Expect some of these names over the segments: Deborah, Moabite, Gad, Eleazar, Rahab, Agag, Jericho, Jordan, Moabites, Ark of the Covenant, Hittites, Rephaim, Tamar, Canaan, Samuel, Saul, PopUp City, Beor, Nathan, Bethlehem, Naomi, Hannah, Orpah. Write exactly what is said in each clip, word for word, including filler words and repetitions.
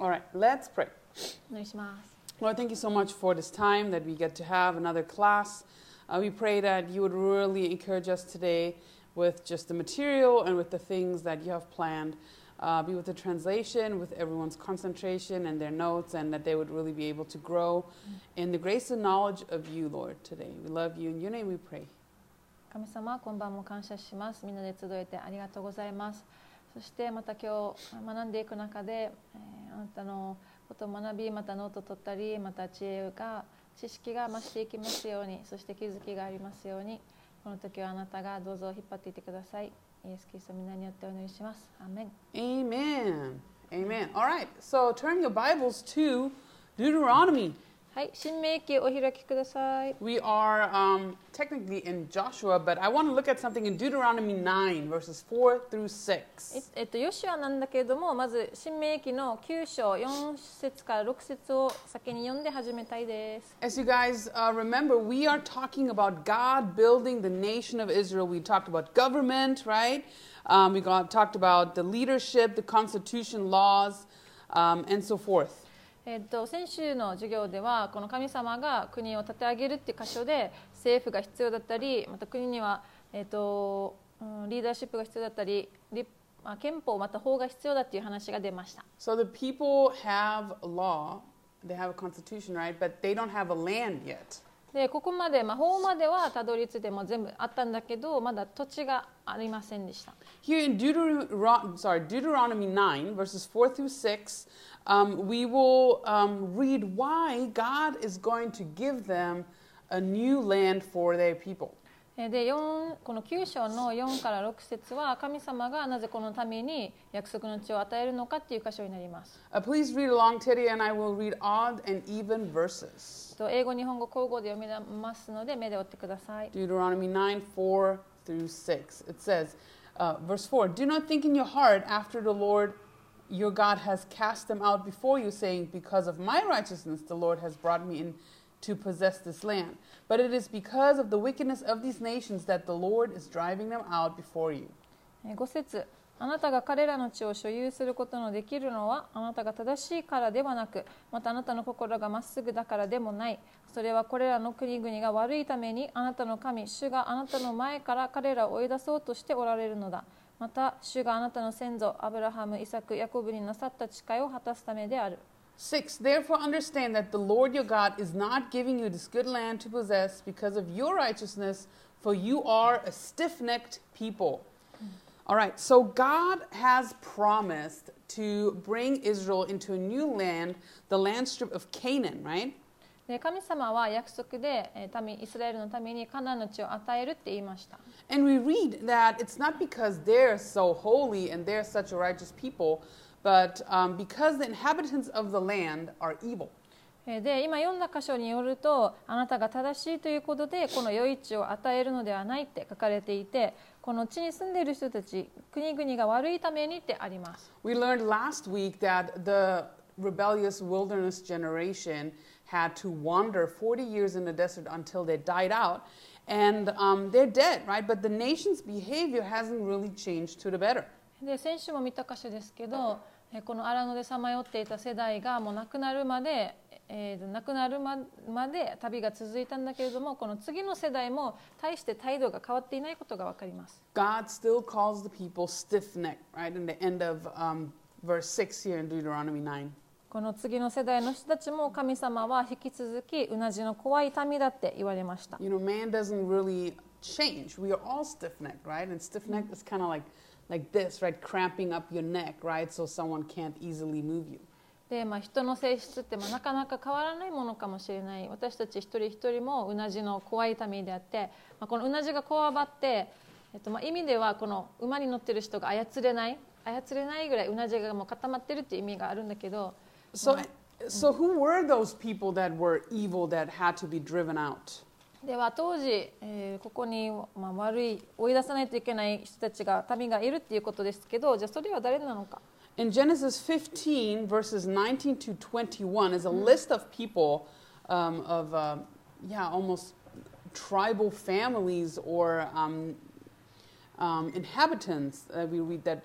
All right, let's pray. お願いします。Lord, thank you so much for this time that we get to have another class. Uh, we pray that you would really encourage us today with just the material and with the things that you have planned. Uh, be with the translation, with everyone's concentration and their notes, and that they would really be able to grow in the grace and knowledge of you, Lord, today. We love you. In your name we pray. 神様、今晩も感謝します。みんなで集えてありがとうございます。そしてまた今日学んでいく中で、えー、あなたのことを学び、またノートを取ったり、また知恵が、知識が増していきますように、そして気づきがありますように、この時はあなたがどうぞ引っ張っていてください。イエス・キリストの皆によってお祈りします。アーメン。Amen. Amen. All right. So turn your Bibles to Deuteronomy.はい、新命記をお開きください。We are、um, technically in Joshua, but I want to look at something in Deuteronomy nine, verses four through six. えっと、ヨシュアなんだけれども、まず新命記のきゅう章よん節からろく節を先に読んで始めたいです。As you guys、uh, remember, we are talking about God building the nation of Israel. We talked about government, right?、Um, we got, talked about the leadership, the constitution, laws,、um, and so forth.えっと、先週の授業ではこの神様が国を立て上げるっていう箇所で政府が必要だったりまた国には、えっと、リーダーシップが必要だったり憲法また法が必要だっていう話が出ました。So the people have a law, they have a constitution, right? But they don't have a land yet.でここまで、まあ、法まではたどり着いても全部あったんだけどまだ土地がありませんでした。Here in Deuter- sorry, Deuteronomy nine, verses four through six, um, we will um, read why God is going to give them a new land for their people.でよんこのきゅう章のよんからろく節は神様がなぜこの民に約束の地を与えるのかっていう箇所になります。Uh, please read along, Teddy, and I will read odd and even verses. と英語、日本語、口語で読みますので目で追ってください。Deuteronomy nine, four through six. It says,、uh, verse four, Do not think in your heart after the Lord your God has cast them out before you, saying, Because of my righteousness the Lord has brought me in.To possess this land. But it is because of the wickedness of these nations that the Lord is driving them out before you. ご節あなたが彼らの地を所有することのできるのはあなたが正しいからではなくまたあなたの心がまっすぐだからでもないそれはこれらの国々が悪いためにあなたの神主があなたの前から彼らを追い出そうとしておられるのだまた主があなたの先祖アブラハム、イサク、ヤコブになさった誓いを果たすためであるSix, therefore understand that the Lord your God is not giving you this good land to possess because of your righteousness, for you are a stiff-necked people. All right, so God has promised to bring Israel into a new land, the land strip of Canaan, right?神様は約束で民イスラエルのためにカナンの地を与えるって言いました。And we read that it's not because they're so holy and they're such a righteous people, but、um, because the inhabitants of the land are evil. で、今読んだ箇所によると、あなたが正しいということでこの良い地を与えるのではないって書かれていて、この地に住んでいる人たち、国々が悪いためにってあります。We learned last week that the rebellious wilderness generation had to wander forty years in the desert until they died out, and、um, they're dead, right? But the nation's behavior hasn't really changed to the better. で、先週も見た箇所ですけど、この荒野でさまよっていた世代がもう亡くなるまで、えー、亡くなるまで旅が続いたんだけれども、この次の世代も大して態度が変わっていないことがわかります。God still calls the people stiff-necked, right? In the end of、um, verse six here in Deuteronomy nine.この次の世代の人たちも神様は引き続きうなじの怖い民だって言われました。You know, man doesn't really change. We are all stiff-necked, right? And stiff-necked is kind of like, like this, right? Cramping up your neck, right? So someone can't easily move you. で、まあ、人の性質って、まあ、なかなか変わらないものかもしれない。私たち一人一人もうなじの怖い民であって、まあ、このうなじがこわばって、えっとまあ、意味ではこの馬に乗ってる人が操れない、操れないぐらいうなじがもう固まってるっていう意味があるんだけど、So, so who were those people that were evil that had to be driven out? では当時、えー、ここに、まあ、悪い追い出さないといけない人たちが民がいるっていうことですけど、じゃあそれは誰なのか。In Genesis fifteen verses nineteen to twenty-one is a list of people、um, of、uh, yeah almost tribal families or um, um, inhabitants that we read that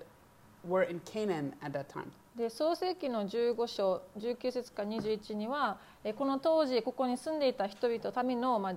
were in Canaan at that time. で創世記のじゅうご章じゅうきゅう節からにじゅういちには、この当時ここに住んでいた人々、民の、まあ、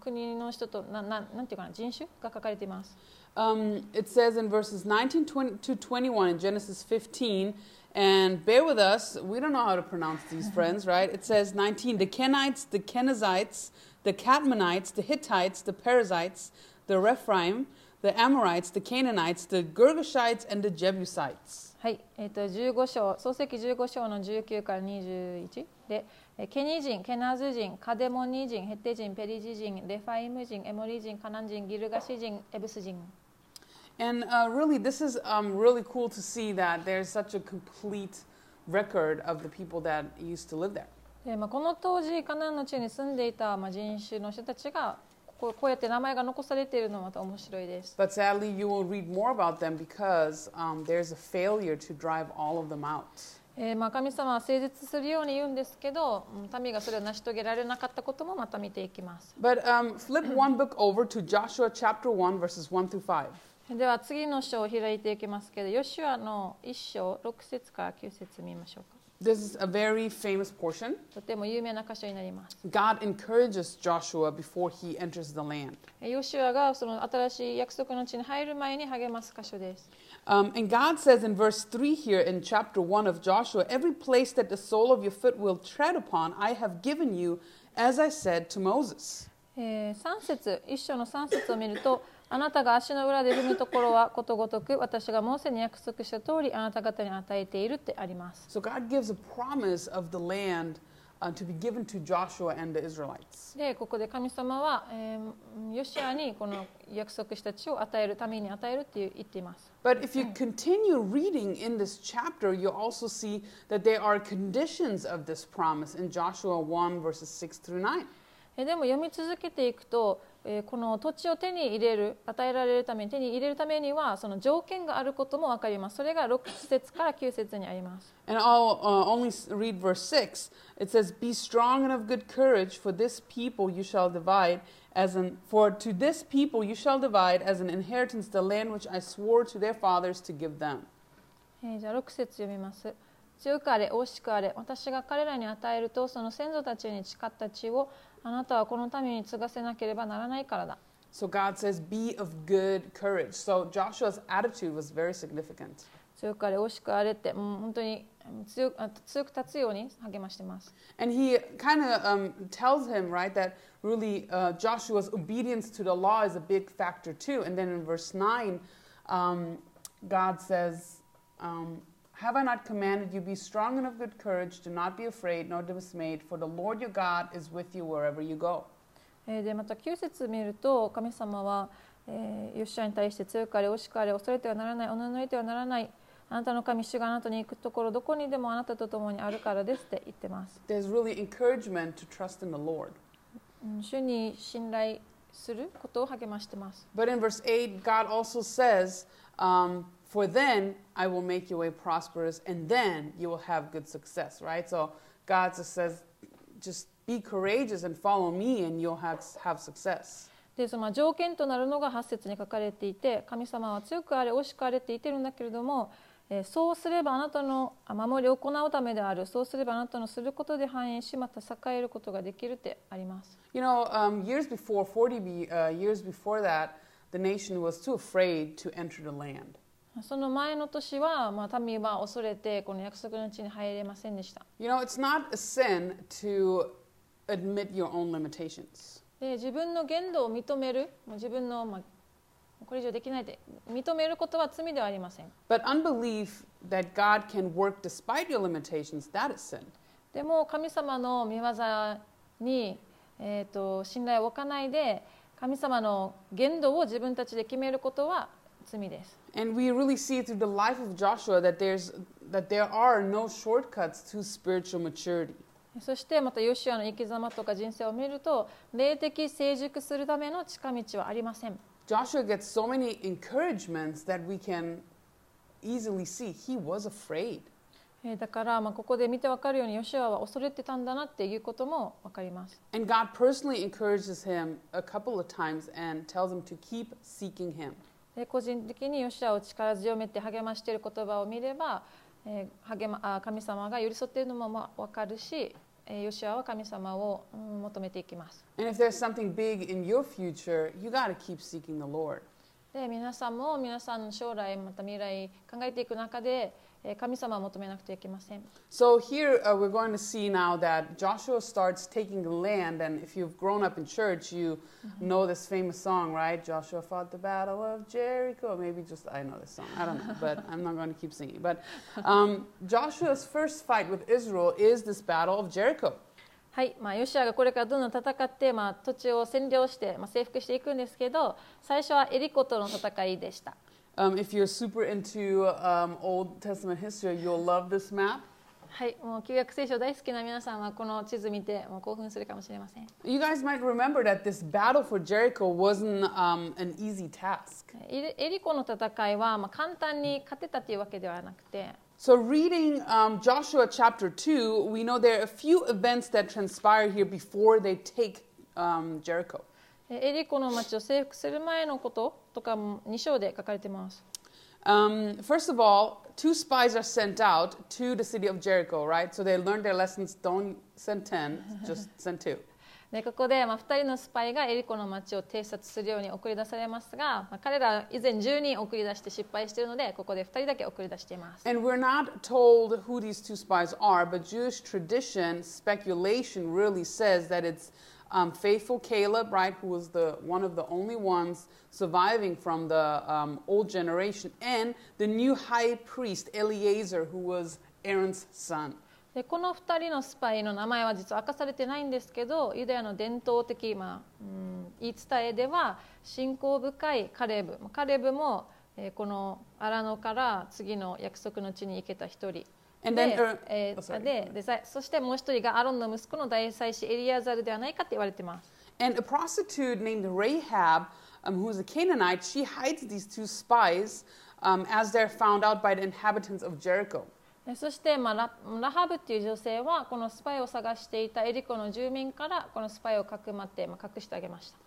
国の人とな、な、なんていうかな、人種が書かれています。Um, it says in verses nineteen to twenty-one in Genesis fifteen, and bear with us, we don't know how to pronounce these friends, right? It says nineteen, the Kenites, the Kenizzites, the Cadmonites, the Hittites, the Perizzites, the Rephaim, the Amorites, the Canaanites, the Girgashites, and the Jebusites. はい、えーと、じゅうご章、創世記じゅうご章のじゅうきゅうからにじゅういちで、ケニ人、ケナズ人、カデモニ人、ヘテ人、ペリジ人、レファイム人、エモリ人、カナン人、ギルガシ人、エブス人。And uh, really, this is um, really cool to see that there's such a complete record of the people that used to live there. で、まあ、この当時カナンの地に住んでいた、まあ、人種の人たちがこう、こうやって名前が残されているのもまた面白いです。But sadly, you will read more about them because um, there's a failure to drive all of them out. えー、まあ神様は成立するように言うんですけど、民がそれを成し遂げられなかったこともまた見ていきます。But um, flip one book over to Joshua chapter one verses one through five. では次の章を開いていきますけど、ヨシュアのいっ章ろく節からきゅう節見ましょうか。This is a very famous portion. God encourages Joshua before he enters the land. Um, and God says in verse three here in chapter one of Joshua, every place that the sole of your foot will tread upon, I have given you, as I said to Moses. さん節、いっ章のさん節を見ると、あなたが足の裏で踏むところはことごとく私がモーセに約束した通りあなた方に与えているってあります。So God gives a promise of the land to be given to Joshua and the Israelites. で、ここで神様は、えー、ヨシュアにこの約束した地を与えるために与えるって言っています。But if you continue reading in this chapter, you'll also see that there are conditions of this promise in Joshua one verses six through nine. でも読み続けていくと、この土地を手に入れる、与えられるために、手に入れるためにはその条件があることも分かります。それがろく節からきゅう節にあります。And I'll、uh, only read verse six. It says, "Be strong and of good courage, for this people you shall divide as an for to this people you shall divide as an inheritance the land which I swore to their fathers to give them." えー、じゃあろく節読みます。強くあれ、惜しくあれ、私が彼らに与えるとその先祖たちに誓った地をあなたはこの民に継がせなければならないからだ。So God says, "Be of good courage." So Joshua's attitude was very significant. 強くあれ、惜しくあれって、もう本当に強く、強く立つように励ましてます。And he kind of um, tells him, right, that really uh, Joshua's obedience to the law is a big factor too. And then in verse nine, um, God says. Um, Have I not commanded you, be strong and of good courage, do not be afraid, nor dismayed, for the Lord your God is with you wherever you go. で、またきゅう節見ると、神様は、えー、ヨシュアに対して強くあれ、惜しくあれ、恐れてはならない、おののいてはならない、あなたの神主があなたに行くところ、どこにでもあなたと共にあるからですって言ってます。There's really encouragement to trust in the Lord. 主に信頼することを励ましてます。But in verse eight, God also says, um,For then I will make your way prosperous, and then you will have good success, right? So God just says, just be courageous and follow me, and you'll have, have success. で、その条件となるのがはち節に書かれていて、神様は強くあれ、惜しくあれって言ってるんだけれども、そうすればあなたの守りを行うためである、そうすればあなたのすることで繁栄し、また栄えることができるってあります。You know, um, years before, forty uh, years before that, the nation was too afraid to enter the land.その前の年は、まあ、民は恐れてこの約束の地に入れませんでした。You know, it's not a sin to admit your own limitations. で、自分の限度を認める、自分の、まあ、これ以上できないって認めることは罪ではありません。But unbelief that God can work despite your limitations, that is sin. でも神様の御業に、えーと、信頼を置かないで、神様の限度を自分たちで決めることは罪です。And we really see through the life of Joshua that there's that there are no shortcuts to spiritual maturity. そしてまたヨシュアの生き様とか人生を見ると、霊的成熟するための近道はありません。Joshua gets so many encouragements that we can easily see he was afraid. だからまあここで見てわかるようにヨシュアは恐れてたんだなっていうこともわかります。And God personally encourages him a couple of times and tells him to keep seeking him. 個人的にヨシュアを力強めて励ましている言葉を見れば、励ま、神様が寄り添っているのも分かるし、ヨシュアは神様を求めていきます。And if there's something big in your future, you got to keep seeking the Lord. で、皆さんも皆さんの将来また未来考えていく中で神様を求めなくてはいけません。So here、uh, we're going to see now that Joshua starts taking the land, and if you've grown up in church, you know this famous song, right? Joshua fought the battle of Jericho. Maybe just I know this song. I don't know, but I'm not going to keep singing. But、um, Joshua's first fight with Israel is this battle of Jericho. はい、まあヨシュアがこれからどんどん戦って、まあ土地を占領して、まあ征服していくんですけど、最初はエリコとの戦いでした。Um, if you're super into um, Old Testament history, you'll love this map. はい、もう旧約聖書大好きな皆さんはこの地図見てもう興奮するかもしれません。You guys might remember that this battle for Jericho wasn't、um, an easy task. エリコの戦いはまあ簡単に勝てたというわけではなくて。So reading、um, Joshua chapter two, we know there are a few events that transpire here before they take、um, Jericho.エリコの町を征服する前のこととかもに章で書かれています。Um, first of all, two spies are sent out to the city of Jericho, right? So they learn their lessons. Don't send ten, just send two. でここで、まあ、ふたりのスパイがエリコの町を偵察するように送り出されますが、まあ、彼ら以前じゅうにん送り出して失敗しているので、ここでふたりだけ送り出しています。And we're not told who these two spies are, but Jewish tradition, speculation really says that it's Um, faithful Caleb, right, who was the, one of the only ones surviving from the um, old generation, and the new high priest, Eleazar, who was Aaron's son. でこのふたりのスパイの名前は実は明かされてないんですけど、ユダヤの伝統的、まあ、うん、言い伝えでは、信仰深いカレブ、カレブも、えー、このアラノから次の約束の地に行けた一人。そしてもう一人がアロンの息子の大祭司エリアザルではないかと言われています。And a prostitute named Rahab, um, who is a Canaanite, she hides these two spies, um, as they're found out by the inhabitants of Jericho. そして、まあ、ラ, ラハブという女性はこのスパイを探していたエリコの住民からこのスパイをかくまって、まあ、隠してあげました。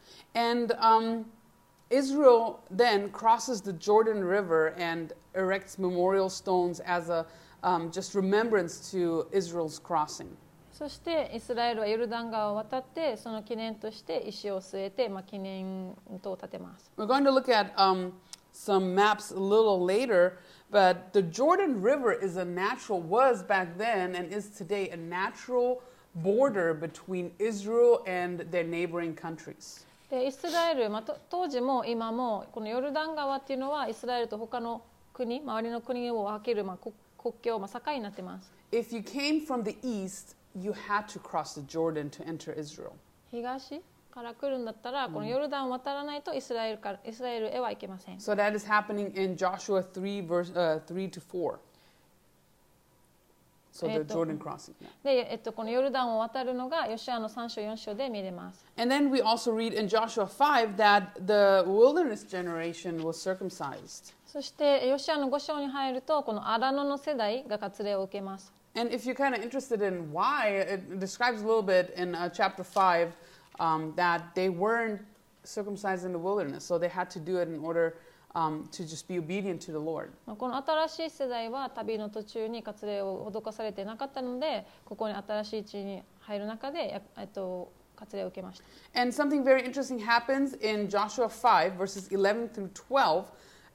And, um,Israel then crosses the Jordan River and erects memorial stones as a um, just remembrance to Israel's crossing. そしてイスラエルはヨルダン川を渡ってその記念として石を据えて、まあ、記念塔を建てます。We're going to look at、um, some maps a little later, but the Jordan River is a natural was back then and is today a natural border between Israel and their neighboring countries.でイスラエル、まあ、当時も今もこのヨルダン川っていうのはイスラエルと他の国、周りの国を分ける、まあ、国, 国境、まあ、境になってます。If you came from the east, you had to cross the Jordan to enter Israel. 東から来るんだったら、このヨルダンを渡らないとイスラエルから、イスラエルへは行けません。So that is happening in Joshua three, verse, uh, three to four.So the Jordan crossing. で、えっと、このヨルダンを渡るのがヨシュアのさん章よん章で見れます。And then we also read in Joshua five that the wilderness generation was circumcised. そしてヨシュアのご章に入るとこのアラノの世代が割礼を受けます。And if you're kind of interested in why, it describes a little bit in、uh, chapter five、um, that they weren't circumcised in the wilderness, so they had to do it in order.Um, to just be obedient to the Lord. この新しい世代は旅の途中に割礼を施されてなかったので、ここに新しい地に入る中で、えっと、割礼を受けました。And something very interesting happens in Joshua five, verses eleven through twelve.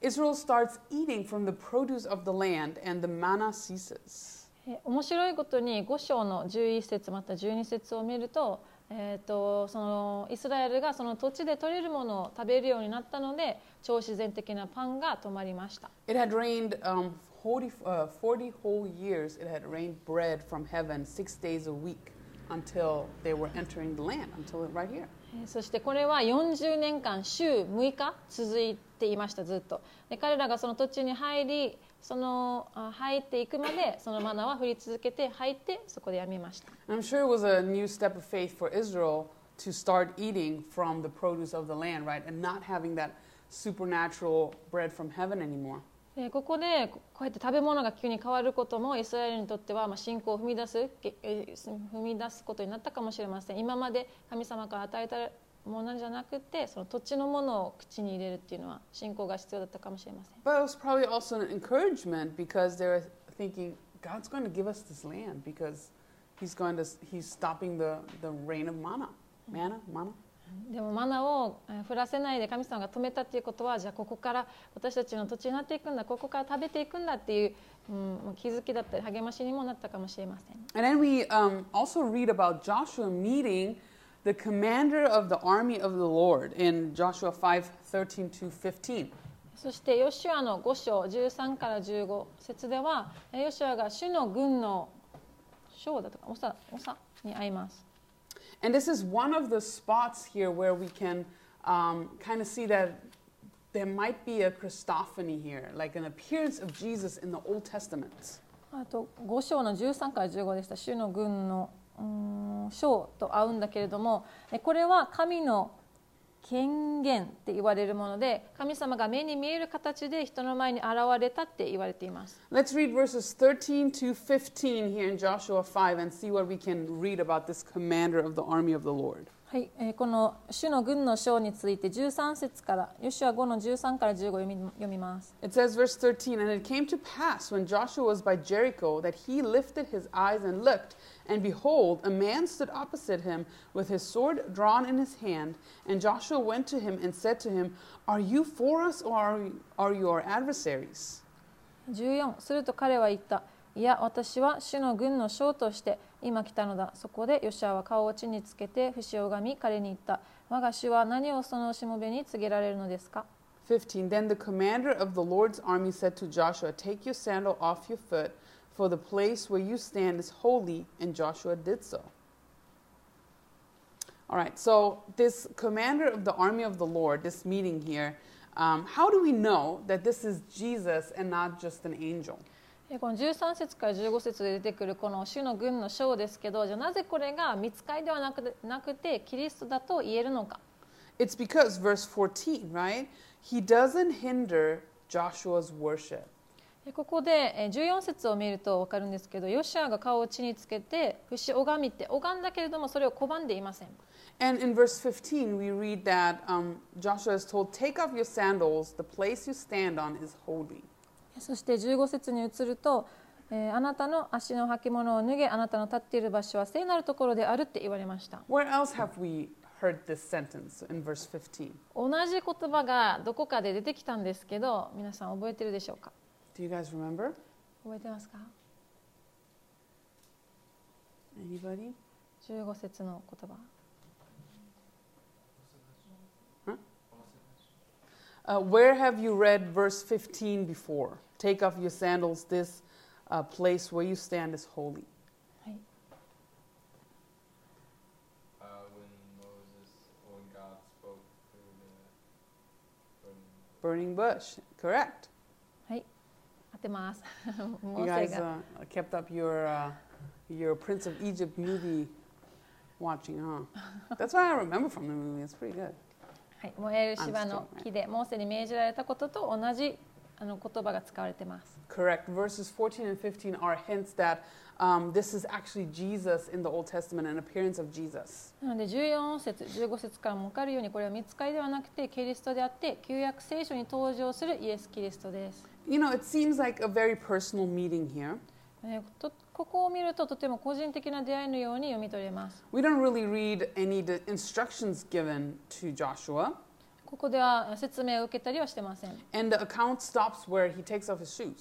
Israel starts eating from the produce of the land, and the manna ceases. 面白いことにご章のじゅういち節またじゅうに節を見ると、えー、とそのイスラエルがその土地で採れるものを食べるようになったので、超自然的なパンが止まりました。It had rained, um, forty, uh, forty whole years. It had rained bread from heaven six days a week until they were entering the land, until right here. そしてこれはよんじゅうねんかん週むいか続いていました、ずっと。で彼らがその土地に入り、その入っていくまでそのマナは降り続けて入ってそこでやみました。I'm sure it was a new step of faith for Israel to start eating from the produce of the land, right, and not having that supernatural bread from heaven anymore. でここでこうやって食べ物が急に変わることもイスラエルにとってはまあ信仰を踏み出す踏み出すことになったかもしれません。今まで神様から与えたものじゃなくて、その土地のものを口に入れるっていうのは信仰が必要だったかもしれません。But it was probably also an encouragement because there are thinking God's going to give us this land because he's going to he's stopping the the rain of manna. Manna, manna. でもマナを降らせないで神様が止めたっていうことは、じゃあここから私たちの土地になっていくんだ、ここから食べていくんだっていう、うん、気づきだったり励ましにもなったかもしれません。And then we um, also read about Joshua meeting the commander of the army of the Lord in Joshua five thirteen to fifteen. そしてヨシュアのご章じゅうさんからじゅうご節では、ヨシュアが主の軍の将だとかおさおさに会います。And this is one of the spots here where we can um, kind of see that there might be a Christophany here, like an appearance of Jesus in the Old Testament. あとご章のじゅうさんからじゅうごでした。主の軍の章と合うんだけれども、これは神の権限って言われるもので、神様が目に見える形で人の前に現れたって言われています。Let's read verses thirteen to fifteen here in Joshua five and see what we can read about this commander of the army of the Lord. はい、この主の軍の章についてじゅうさん節から、ヨシュアごのじゅうさんからじゅうご読み、読みます。It says verse thirteen, And it came to pass when Joshua was by Jericho that he lifted his eyes and looked, And behold, a man stood opposite him with his sword drawn in his hand. And Joshua went to him and said to him, Are you for us or are, are you our adversaries? じゅうよん. すると彼は言った。いや、私は主の軍の将として今来たのだ。そこでヨシュアは顔を地につけて伏し拝み彼に言った。我が主は何をそのしもべに告げられるのですか? fifteen. Then the commander of the Lord's army said to Joshua, Take your sandal off your foot.For the place where you stand is holy, and Joshua did so. All right, so this commander of the army of the Lord, this meeting here, um, how do we know that this is Jesus and not just an angel? このじゅうさん節からじゅうご節で出てくるこの主の軍の章ですけど、じゃあなぜこれが御使いではなく、なくてキリストだと言えるのか? It's because verse fourteen, right? He doesn't hinder Joshua's worship.ここでじゅうよん節を見ると分かるんですけど、ヨシュアが顔を地につけて、伏し拝みって、拝んだけれどもそれを拒んでいません。And in verse fifteen, we read that、um, Joshua is told, Take off your sandals, the place you stand on is holy. そしてじゅうご節に移ると、えー、あなたの足の履物を脱げ、あなたの立っている場所は聖なるところであるって言われました。Where else have we heard this sentence in verse fifteen? 同じ言葉がどこかで出てきたんですけど、皆さん覚えてるでしょうか?Do you guys remember? 覚えてますか? Anybody? じゅうご節の言葉。Huh? Uh, where have you read verse fifteen before? Take off your sandals. This uh, place where you stand is holy. はい。Uh, when Moses, when God spoke through the burning bush. Correct.You guys uh, kept up your, uh, your Prince of Egypt movie watching, huh? That's what I remember from the movie. It's pretty good. はい、燃える芝の木でモーセに命じられたことと同じあの言葉が使われています。Correct. Verses fourteen and fifteen are hints that、um, this is actually Jesus in the Old Testament, an appearance of Jesus. なのでじゅうよん節、じゅうご節からも分かるようにこれは御使いではなくてキリストであって旧約聖書に登場するイエス・キリストです。You know, it seems like a very personal meeting here. ここを見るととても個人的な出会いのように読み取れます。We don't really read any instructions given to Joshua. ここでは説明を受けたりはしてません。And the account stops where he takes off his shoes.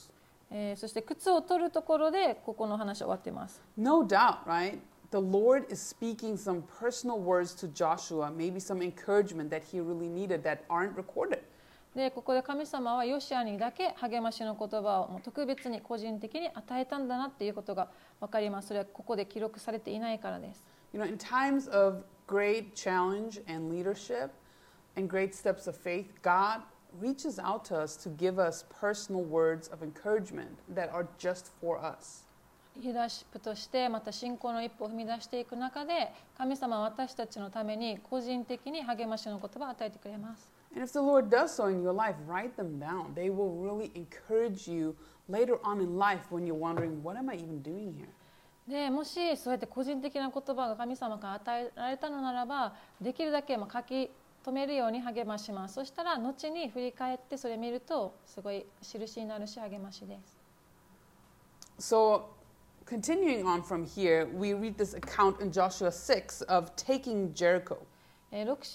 えー、そして靴を取るところでここの話終わっています。No doubt, right? The Lord is speaking some personal words to Joshua, maybe some encouragement that he really needed that aren't recorded.でここで神様はヨシュアにだけ励ましの言葉をもう特別に個人的に与えたんだなっていうことがわかります。それはここで記録されていないからです。You know, in times of great challenge and leadership and great steps of faith, God reaches out to us to give us personal words of encouragement that are just for us.リーダーシップとしてまた信仰の一歩を踏み出していく中で神様は私たちのために個人的に励ましの言葉を与えてくれます。And if the Lord does so in your life, write them down. They will really encourage you later on in life when you're wondering, what am I even doing here? でもしそうやって個人的な言葉が神様から与えられたのならば、できるだけまあ書き留めるように励まします。そしたら後に振り返ってそれを見るとすごい印になるし励ましです。So continuing on from here, we read this account in Joshua six of taking Jericho. ろく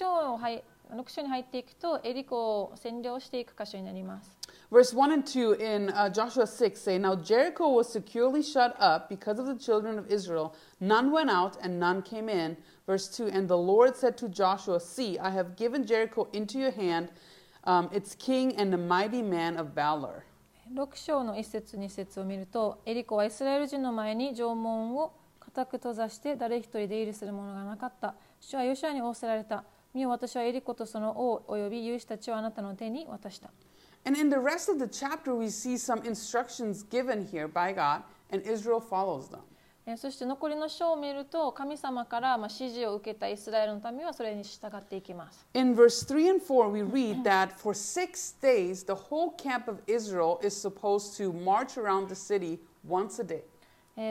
章に入っていくとエリコを占領していく箇所になります。verse one and two in uh, Joshua six say, Now Jericho was securely shut up because of the children of Israel. None went out and none came in. verse two, And the Lord said to Joshua, See, I have given Jericho into your hand, um, its king and a mighty man of valor. ろく章のいち節に節を見ると、エリコはイスラエル人の前に城門を固く閉ざして誰一人出入りするものがなかった。主はヨシュアに仰せられた。私はエリコとその王および勇士たちをあなたの手に渡した。And in the rest of the chapter, we see some instructions given here by God, and Israel follows them. そして残りの章を見ると、神様からまあ指示を受けたイスラエルの民はそれに従っていきます。In verse three and four, we read that for six days, the whole camp of Israel is supposed to march around the city once a day.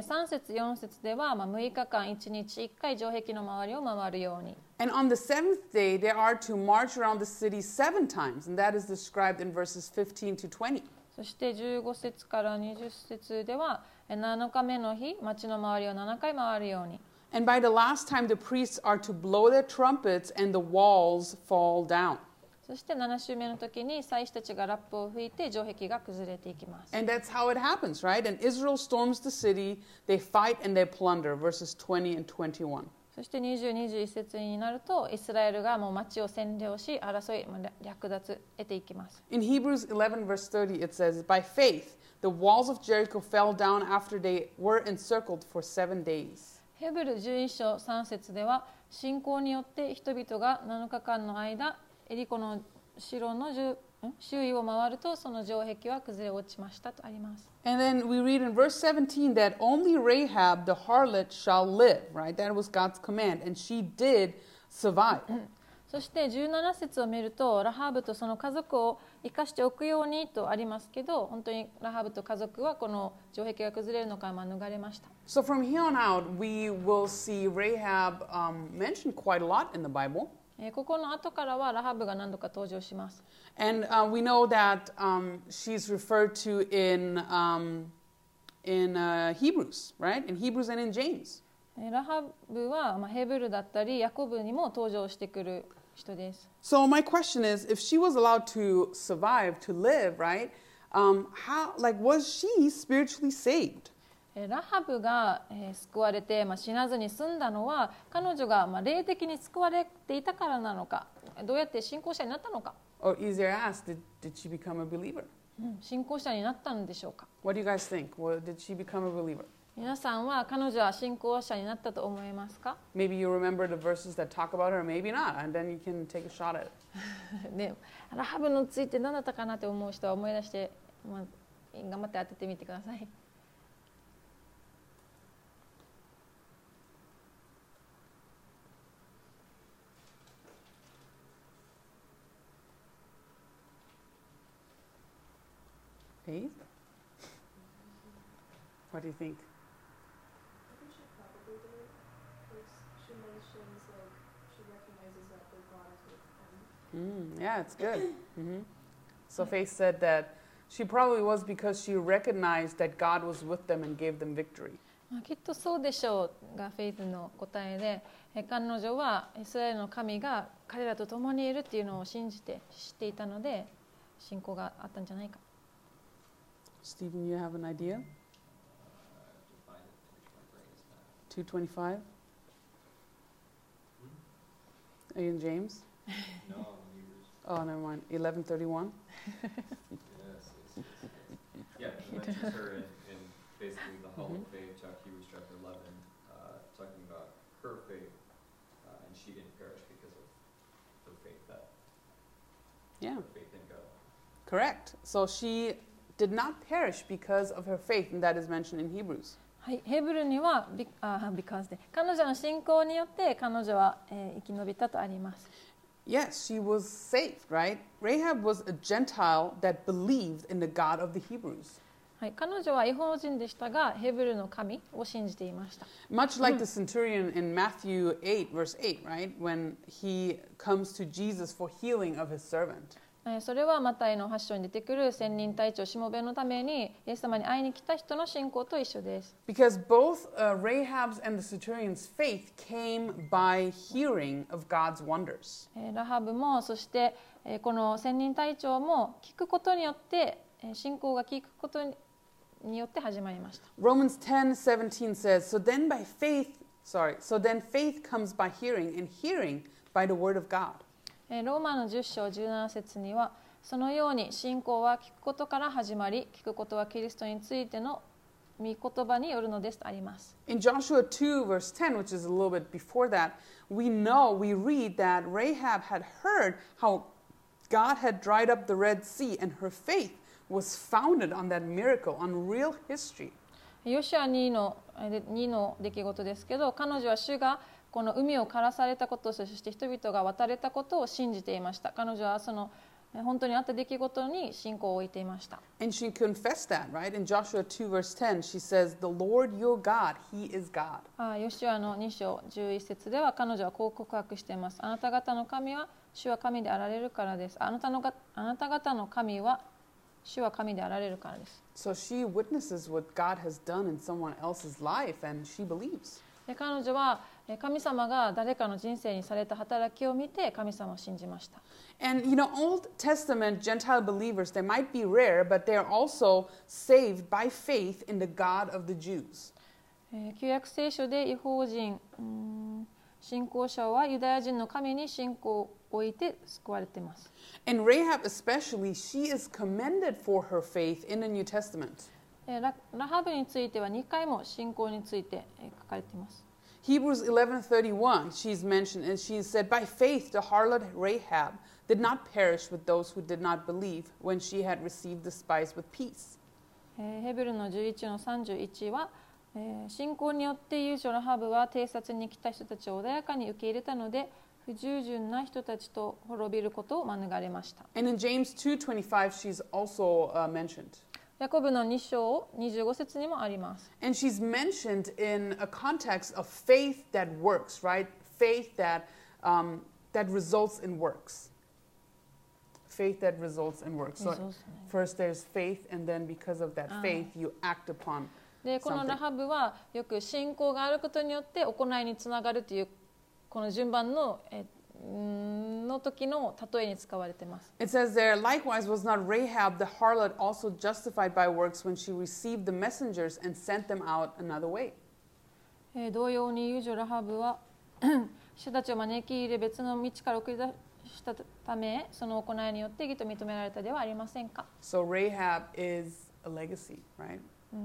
さん節よん節では、まあ、むいかかんいちにちいっかい城壁の周りを回るように。And on the seventh day, they are to march around the city seven times, and that is described in verses fifteen to twenty. そしてじゅうご節からにじゅう節では、なのかめの日、町の周りをななかい回るように。And by the last time, the priests are to blow their trumpets, and the walls fall down. そしてなな週目の時に、祭司たちがラップを吹いて、城壁が崩れていきます。And that's how it happens, right? And Israel storms the city, they fight and they plunder, verses twenty and twenty-one.そしてにじゅう、にじゅういち節になると、イスラエルがもう町を占領し、争い、略奪得ていきます。In Hebrews eleven verse thirty, it says, By faith, the walls of Jericho fell down after they were encircled for seven days. ヘブルじゅういっしょうさん節では、信仰によって人々がなのかかんの間、エリコの城のじゅう周囲を回るとその城壁は崩れ落ちましたとあります。And then we read in verse seventeen that only Rahab the harlot shall live, right? That was God's command, and she did survive. そしてじゅうなな節を見るとラハブとその家族を生かしておくようにとありますけど、本当にラハブと家族はこの城壁が崩れるのから免れました。So from here on out, we will see Rahab um, mentioned quite a lot in the Bible.ここの後からはラハブが何度か登場します。And、uh, we know that、um, she's referred to in、um, in、uh, Hebrews, right? In Hebrews and in James. ラハブは、まあ、ヘブルだったりヤコブにも登場してくる人です。So my question is, if she was allowed to survive, to live, right? Um, how, like, was she spiritually saved?ラハブが救われて、まあ、死なずに済んだのは彼女がまあ霊的に救われていたからなのか、どうやって信仰者になったのか。Or easier asked, did, did she become a believer? 信仰者になったのでしょうか。What do you guys think? Well, did she become a believer? 皆さんは彼女は信仰者になったと思いますか？ Maybe you remember the verses that talk about her, maybe not, and then you can take a shot at it. で、ラハブのついて何だったかなって思う人は思い出して、まあ、頑張って当ててみてください。Faith? What do you think? I think she probably did. Like, she mentions, like, she recognizes that the God is with them. Mm, yeah, it's good. mm-hmm. So Faith said that she probably was because she recognized that God was with them and gave them victory. きっとそうでしょうがフェイズの答えで、彼女はイスラエルの神が彼らと共にいるっていうのを信じて知っていたので、信仰があったんじゃないか。Stephen, you have an idea? two twenty-five? Are you in James? No, oh, never mind. eleven thirty-one? Yeah, it mentions her in, in basically the Hall mm-hmm. of Faith, Hebrews chapter eleven, uh, talking about her faith, uh, and she didn't perish because of her faith that yeah. her faith in God. Correct. So she...did not perish because of her faith, and that is mentioned in Hebrews. はい、ヘブルには、あ、becauseで、彼女の信仰によって彼女は、えー、生き延びたとあります。Yes, she was saved, right? Rahab was a Gentile that believed in the God of the Hebrews. はい、彼女は違法人でしたが、ヘブルの神を信じていました。Much like the centurion in Matthew eight, verse eight, right? When he comes to Jesus for healing of his servant. それはマタイのはっ章に出てくる千人隊長しもべのためにイエス様に会いに来た人の信仰と一緒です。Because both Rahab's and the centurion's faith came by hearing of God's wonders. ラハブもそしてこの千人隊長も聞くことによって信仰が聞くことによって始まりました。Romans ten seventeen says, "So then by faith, sorry, so then faith comes by hearing, and hearing by the word of God."ローマのじゅう章じゅうなな節には、そのように信仰は聞くことから始まり、聞くことはキリストについての御言葉によるのですとあります。In Joshua two verse ten, which is a little bit before that, we know, we read that Rahab had heard how God had dried up the Red Sea, and her faith was founded on that miracle, on real history. ヨシュアにのにの出来事ですけど、彼女は主がこの海を枯らされたこと、そして人々が渡れたことを信じていました。彼女はその本当にあった出来事に信仰を置いていました。And she confessed that, right? In Joshua two verse ten, she says, "The Lord your God, He is God." あ、ヨシュアのに章じゅういち節では彼女はこう告白しています。あなた方の神は主は神であられるからです。あなたのが、あなた方の神は主は神であられるからです。So she witnesses what God has done in someone else's life, and she believes.彼女は神様が誰かの人生にされた働きを見て神様を信じました。And you know, Old Testament Gentile believers, they might be rare, but they are also saved by faith in the God of the Jews. 旧約聖書で異邦人、信仰者はユダヤ人の神に信仰を置いて救われています。And Rahab especially, she is commended for her faith in the New Testament.ラ, ラハブについてはにかいも信仰について書かれています。Hebrews eleven thirty-one, she's mentioned, and she said, "By faith the harlot Rahab did not perish with those who did not believe when she had received the spies with peace." ヘブルのじゅういちのさんじゅういちは、信仰によって勇者ラハブは偵察に来た人たちを穏やかに受け入れたので、不従順な人たちと滅びることを免れました。And in James two twenty-five, she's also mentioned.ヤコブのに章にじゅうご節にもあります。And she's mentioned in a context of faith that works, right? Faith that, um, that results in works. Faith that results in works. So first there's faith, and then because of that faith, you act upon something. で、このラハブはよく信仰があることによって行いにつながるというこの順番の、えーの時の例えに使われています。It says there, likewise was not Rahab the harlot also justified by works when she received the messengers and sent them out another way. 同様に遊女ラハブは人たちを招き入れ別の道から送り出したため、その行いによって義と認められたではありませんか。So Rahab is a legacy, right?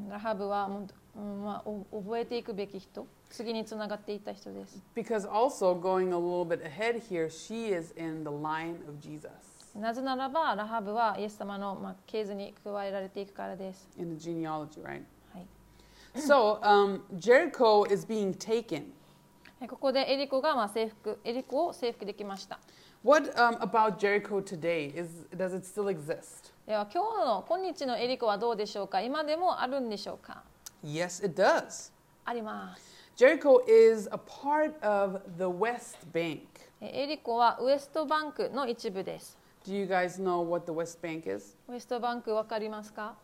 ラハブはまあ覚えていくべき人。次に繋がっていた人です。Because also going a little bit ahead here, she is in the line of Jesus. なぜならばラハブはイエス様のまあ系図に加えられていくからです。In the genealogy, right? はい。So, um, Jericho is being taken. ここでエリコがまあ征服、エリコを征服できました。What um, about Jericho today? Is does it still exist? では今日の今日のエリコはどうでしょうか。今でもあるんでしょうか。Yes, it does. あります。Jericho is a part of the West Bank. エリコはウエストバンクの一部です。Do you guys know what the West Bank is? ウエストバンクわかりますか？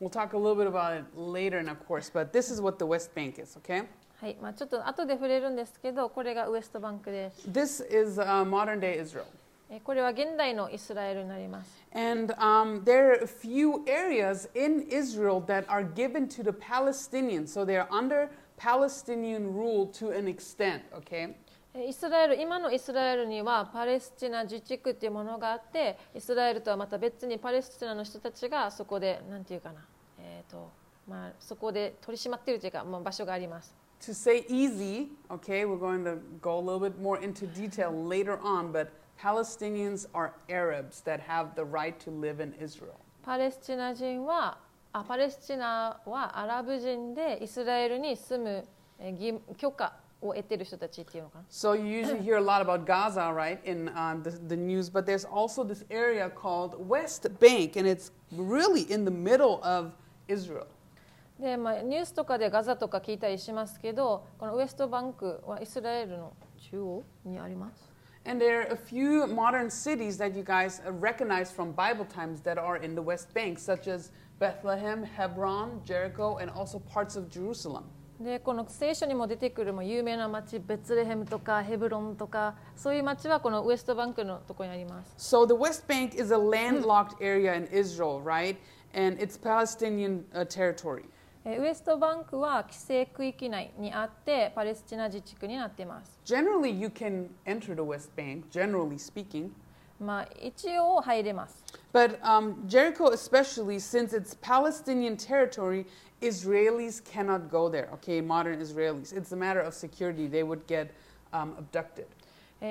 We'll talk a little bit about it later in our course, but this is what the West Bank is, okay? はい、まあちょっと後で触れるんですけど、これがウエストバンクです。This is modern day Israel.これは現代のイスラエルになります。And um, there are a few areas in Israel that are given to the Palestinians, so they are under Palestinian rule to an extent, okay? イスラエル、今のイスラエルにはパレスチナ自治区というものがあって、イスラエルとはまた別にパレスチナの人たちがそこでなんていうかな、えーとまあ、そこで取り締まっているというか、まあ、場所があります。To say easy, okay, we're going to go a little bit more into detail later on, but Palestinians are Arabs that have the right to live in Israel. パレスチナ人は、あ、パレスチナはアラブ人でイスラエルに住む義許可を得ている人たちっていうのかな。So you usually hear a lot about Gaza, right, in uh, the, the news, but there's also this area called West Bank, and it's really in the middle of Israel.でまあ、ニュースとかでガザとか聞いたりしますけど、このウエストバンクはイスラエルの中央にあります。And there are a few modern cities that you guys recognize from Bible times that are in the West Bank, such as Bethlehem, Hebron, Jericho, and also parts of Jerusalem. でこの聖書にも出てくるも有名な町ベツレヘムとかヘブロンとかそういう町はこのウエストバンクのところにあります。So the West Bank is a landlocked area in Israel, right? And it's Palestinian territory. ウエストバンクは規制区域内にあってパレスチナ自治区になっています。Generally, you can enter the West Bank, generally speaking. まあ一応入れます。But um, Jericho, especially since it's Palestinian territory, Israelis cannot go there. Okay, modern Israelis. It's a matter of security. They would get um, abducted.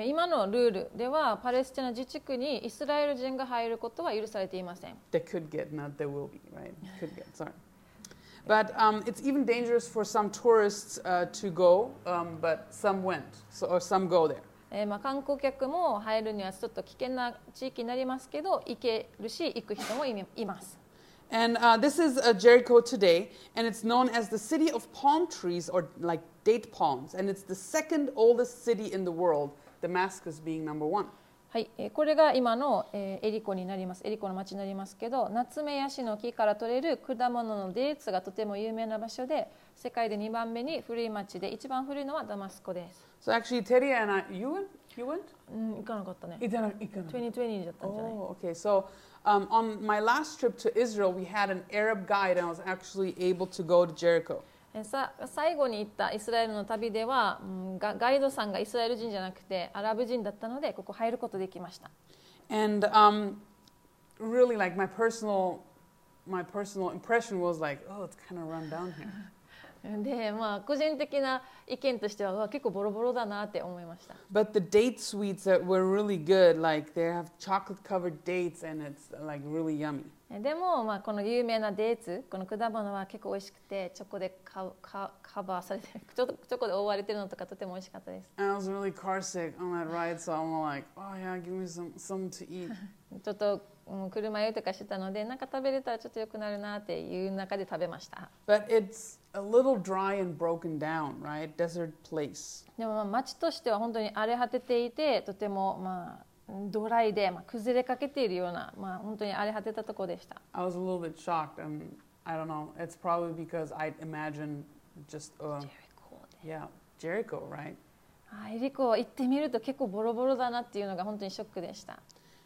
今のルールではパレスチナ自治区にイスラエル人が入ることは許されていません。They could get, not they will be, right? Could get. Sorry. But um, it's even dangerous for some tourists uh, to go, um, but some went, so, or some go there. えーまあ、観光客も入るにはちょっと危険な地域になりますけど、行けるし、行く人もいます。And uh, this is uh, Jericho today, and it's known as the city of palm trees, or like date palms, and it's the second oldest city in the world, Damascus being number one. はい、えー、これが今の、えー、エリコになります。エリコの町になりますけど、ナツメヤシの木から取れる果物のデーツがとても有名な場所で、世界でにばんめに古い町で一番古いのはダマスコです。So actually, Terry and I, you went? You went? うん、行かなかったね。行かなかった。twenty twentyだったんじゃない。Oh, okay. So, um, on my last trip to Israel, we had an Arab guide, and I was actually able to go to Jericho. さ、最後に行ったイスラエルの旅では、うん、ガ、ガイドさんがイスラエル人じゃなくてアラブ人だったので、ここ入ることできました。And um, really, like my personal, my personal impression was like, oh, it's kind of run down here. でまあ、個人的な意見としては結構ボロボロだなって思いました。But the date sweets that were really good, like they have chocolate-covered dates and it's like really yummy. でも、まあ、この有名なデーツ、この果物は結構美味しくて、チョコでカバーされて、チョコで覆われてるのとかとても美味しかったです。And I was really car sick on that ride, so I'm like, oh yeah, give me some, something to eat. ちょっと車酔いとかしてたので、なんか食べれたらちょっと良くなるなっていう中で食べました。But it's a little dry and broken down, right? Desert place. でも町としては本当に荒れ果てていて、とてもまあドライで、まあ、崩れかけているような、まあ、本当に荒れ果てたところでした。I was a little bit shocked, and I don't know. It's probably because I imagine just uh, yeah, Jericho, right? あ、エリコ行ってみると結構ボロボロだなっていうのが本当にショックでした。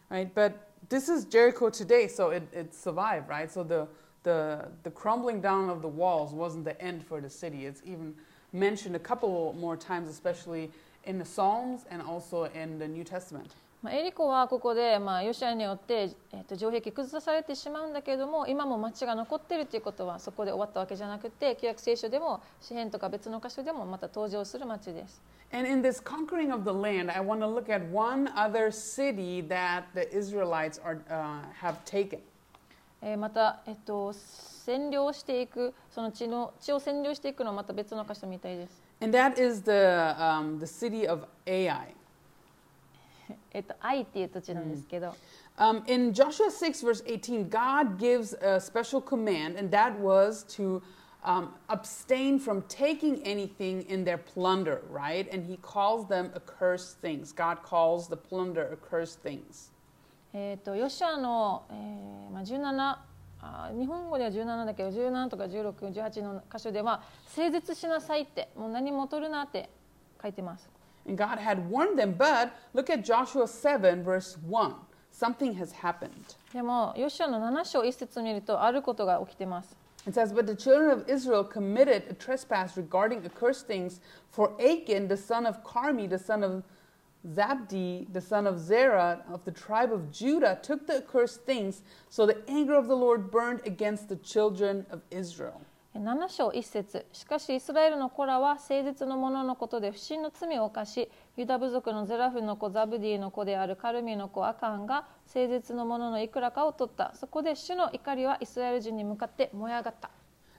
Right, but this is Jericho today, so it, it survived, right? So the, the, the crumbling down of the walls wasn't the end for the city. It's even mentioned a couple more times, especially in the Psalms and also in the New Testament. まあ、エリコはここで、まあ、ヨシュアによって、えっと、城壁崩されてしまうんだけれども、今も町が残っているということはそこで終わったわけじゃなくて、旧約聖書でも詩編とか別の箇所でもまた登場する町です。And in this conquering of the land, I want to look at one other city that the Israelites are, uh, have taken. また、えっと、占領していく、その地の、地を占領していくのはまた別の箇所みたいです。And that is the, um, the city of Ai.えっと、愛っていう土地なんですけど。Um, in Joshua six, verse eighteen, God gives a special command, and that was to um, abstain from taking anything in their plunder, right? And He calls them accursed things. God calls the plunder accursed things. えっと、ヨシュアの、えーまあ、17あ、日本語では17だけど、17とか16、18の箇所では、誠実しなさいって、もう何も取るなって書いてます。And God had warned them, but look at Joshua seven, verse one. Something has happened. でも、ヨシュアの7章1節を見ると、あることが起きてます。It says, But the children of Israel committed a trespass regarding accursed things, for Achan, the son of Carmi, the son of Zabdi, the son of Zerah, of the tribe of Judah, took the accursed things, so the anger of the Lord burned against the children of Israel.7章1節しかしイスラエルの子らは誠実の者のことで不審の罪を犯しユダ部族のゼラフの子ザブディの子であるカルミの子アカンが誠実の者のいくらかを取ったそこで主の怒りはイスラエル人に向かって燃え上がった。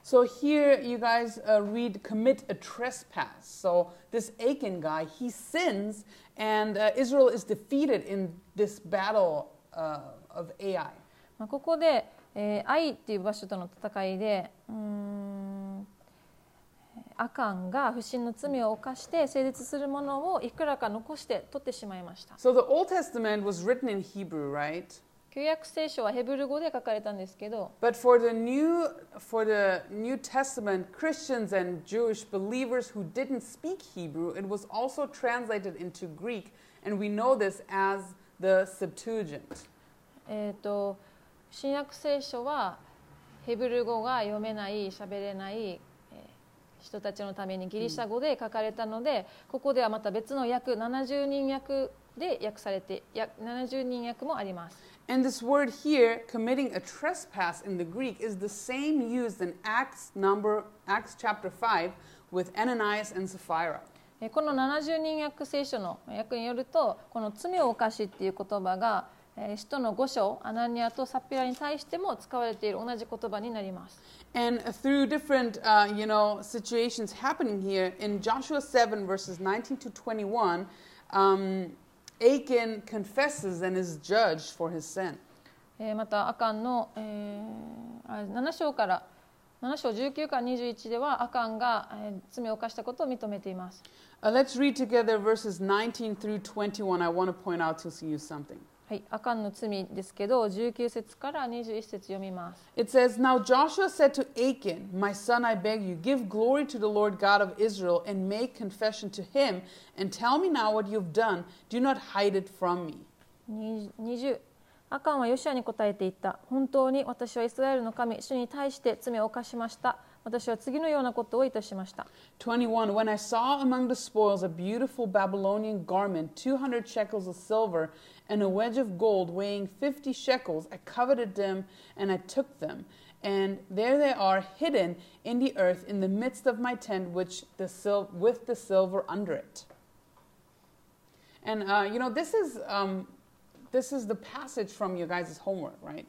So here you guys uh, read commit a trespass. So this Achan guy, he sins and uh, Israel is defeated in this battle uh, of Ai. まあここでえー、愛っていう場所との戦いでうーんアカンが不信の罪を犯して成立するものをいくらか残して取ってしまいました。So the Old Testament was written in Hebrew, right? 旧約聖書はヘブル語で書かれたんですけど。But for the new for the New Testament, Christians and Jewish believers who didn't speak Hebrew, it was also translated into Greek, and we know this as the Septuagint. えっと新約聖書はヘブル語が読めない、喋れない人たちのためにギリシャ語で書かれたので、ここではまた別の約ななじゅうにん訳で訳されて、ななじゅうにん訳もあります。And this word here, committing a trespass in the Greek, is the same used in Acts number Acts chapter five with Ananias and Sapphira.このななじゅうにん訳聖書の訳によると、この罪を犯しっていう言葉が使徒のご章、アナニアとサッピラに対しても使われている同じ言葉になります。And through different, uh, you know, situations happening here in Joshua seven verses nineteen to twenty-one, um, Achan confesses and is judged for his sin. またアカンの、えー、なな章からなな章じゅうきゅうからにじゅういちではアカンが、えー、罪を犯したことを認めています。Uh, let's read together verses nineteen through twenty-one. I want to point out to you something.はい、アカンの罪ですけど、じゅうきゅう節からにじゅういち節読みます。It says, Now Joshua said to Achan, My son, I beg you, give glory to the Lord God of Israel and make confession to him, and tell me now what you've done. Do not hide it from me. にじゅうアカンはヨシュアに答えていった。本当に私はイスラエルの神、主に対して罪を犯しました。私は次のようなことをいたしました。twenty-one When I saw among the spoils a beautiful Babylonian garment, two hundred shekels of silver, and a wedge of gold weighing fifty shekels, I coveted them and I took them. And there they are hidden in the earth in the midst of my tent which the sil- with the silver under it. And, uh, you know, this is, um, this is the passage from your guys' homework, right?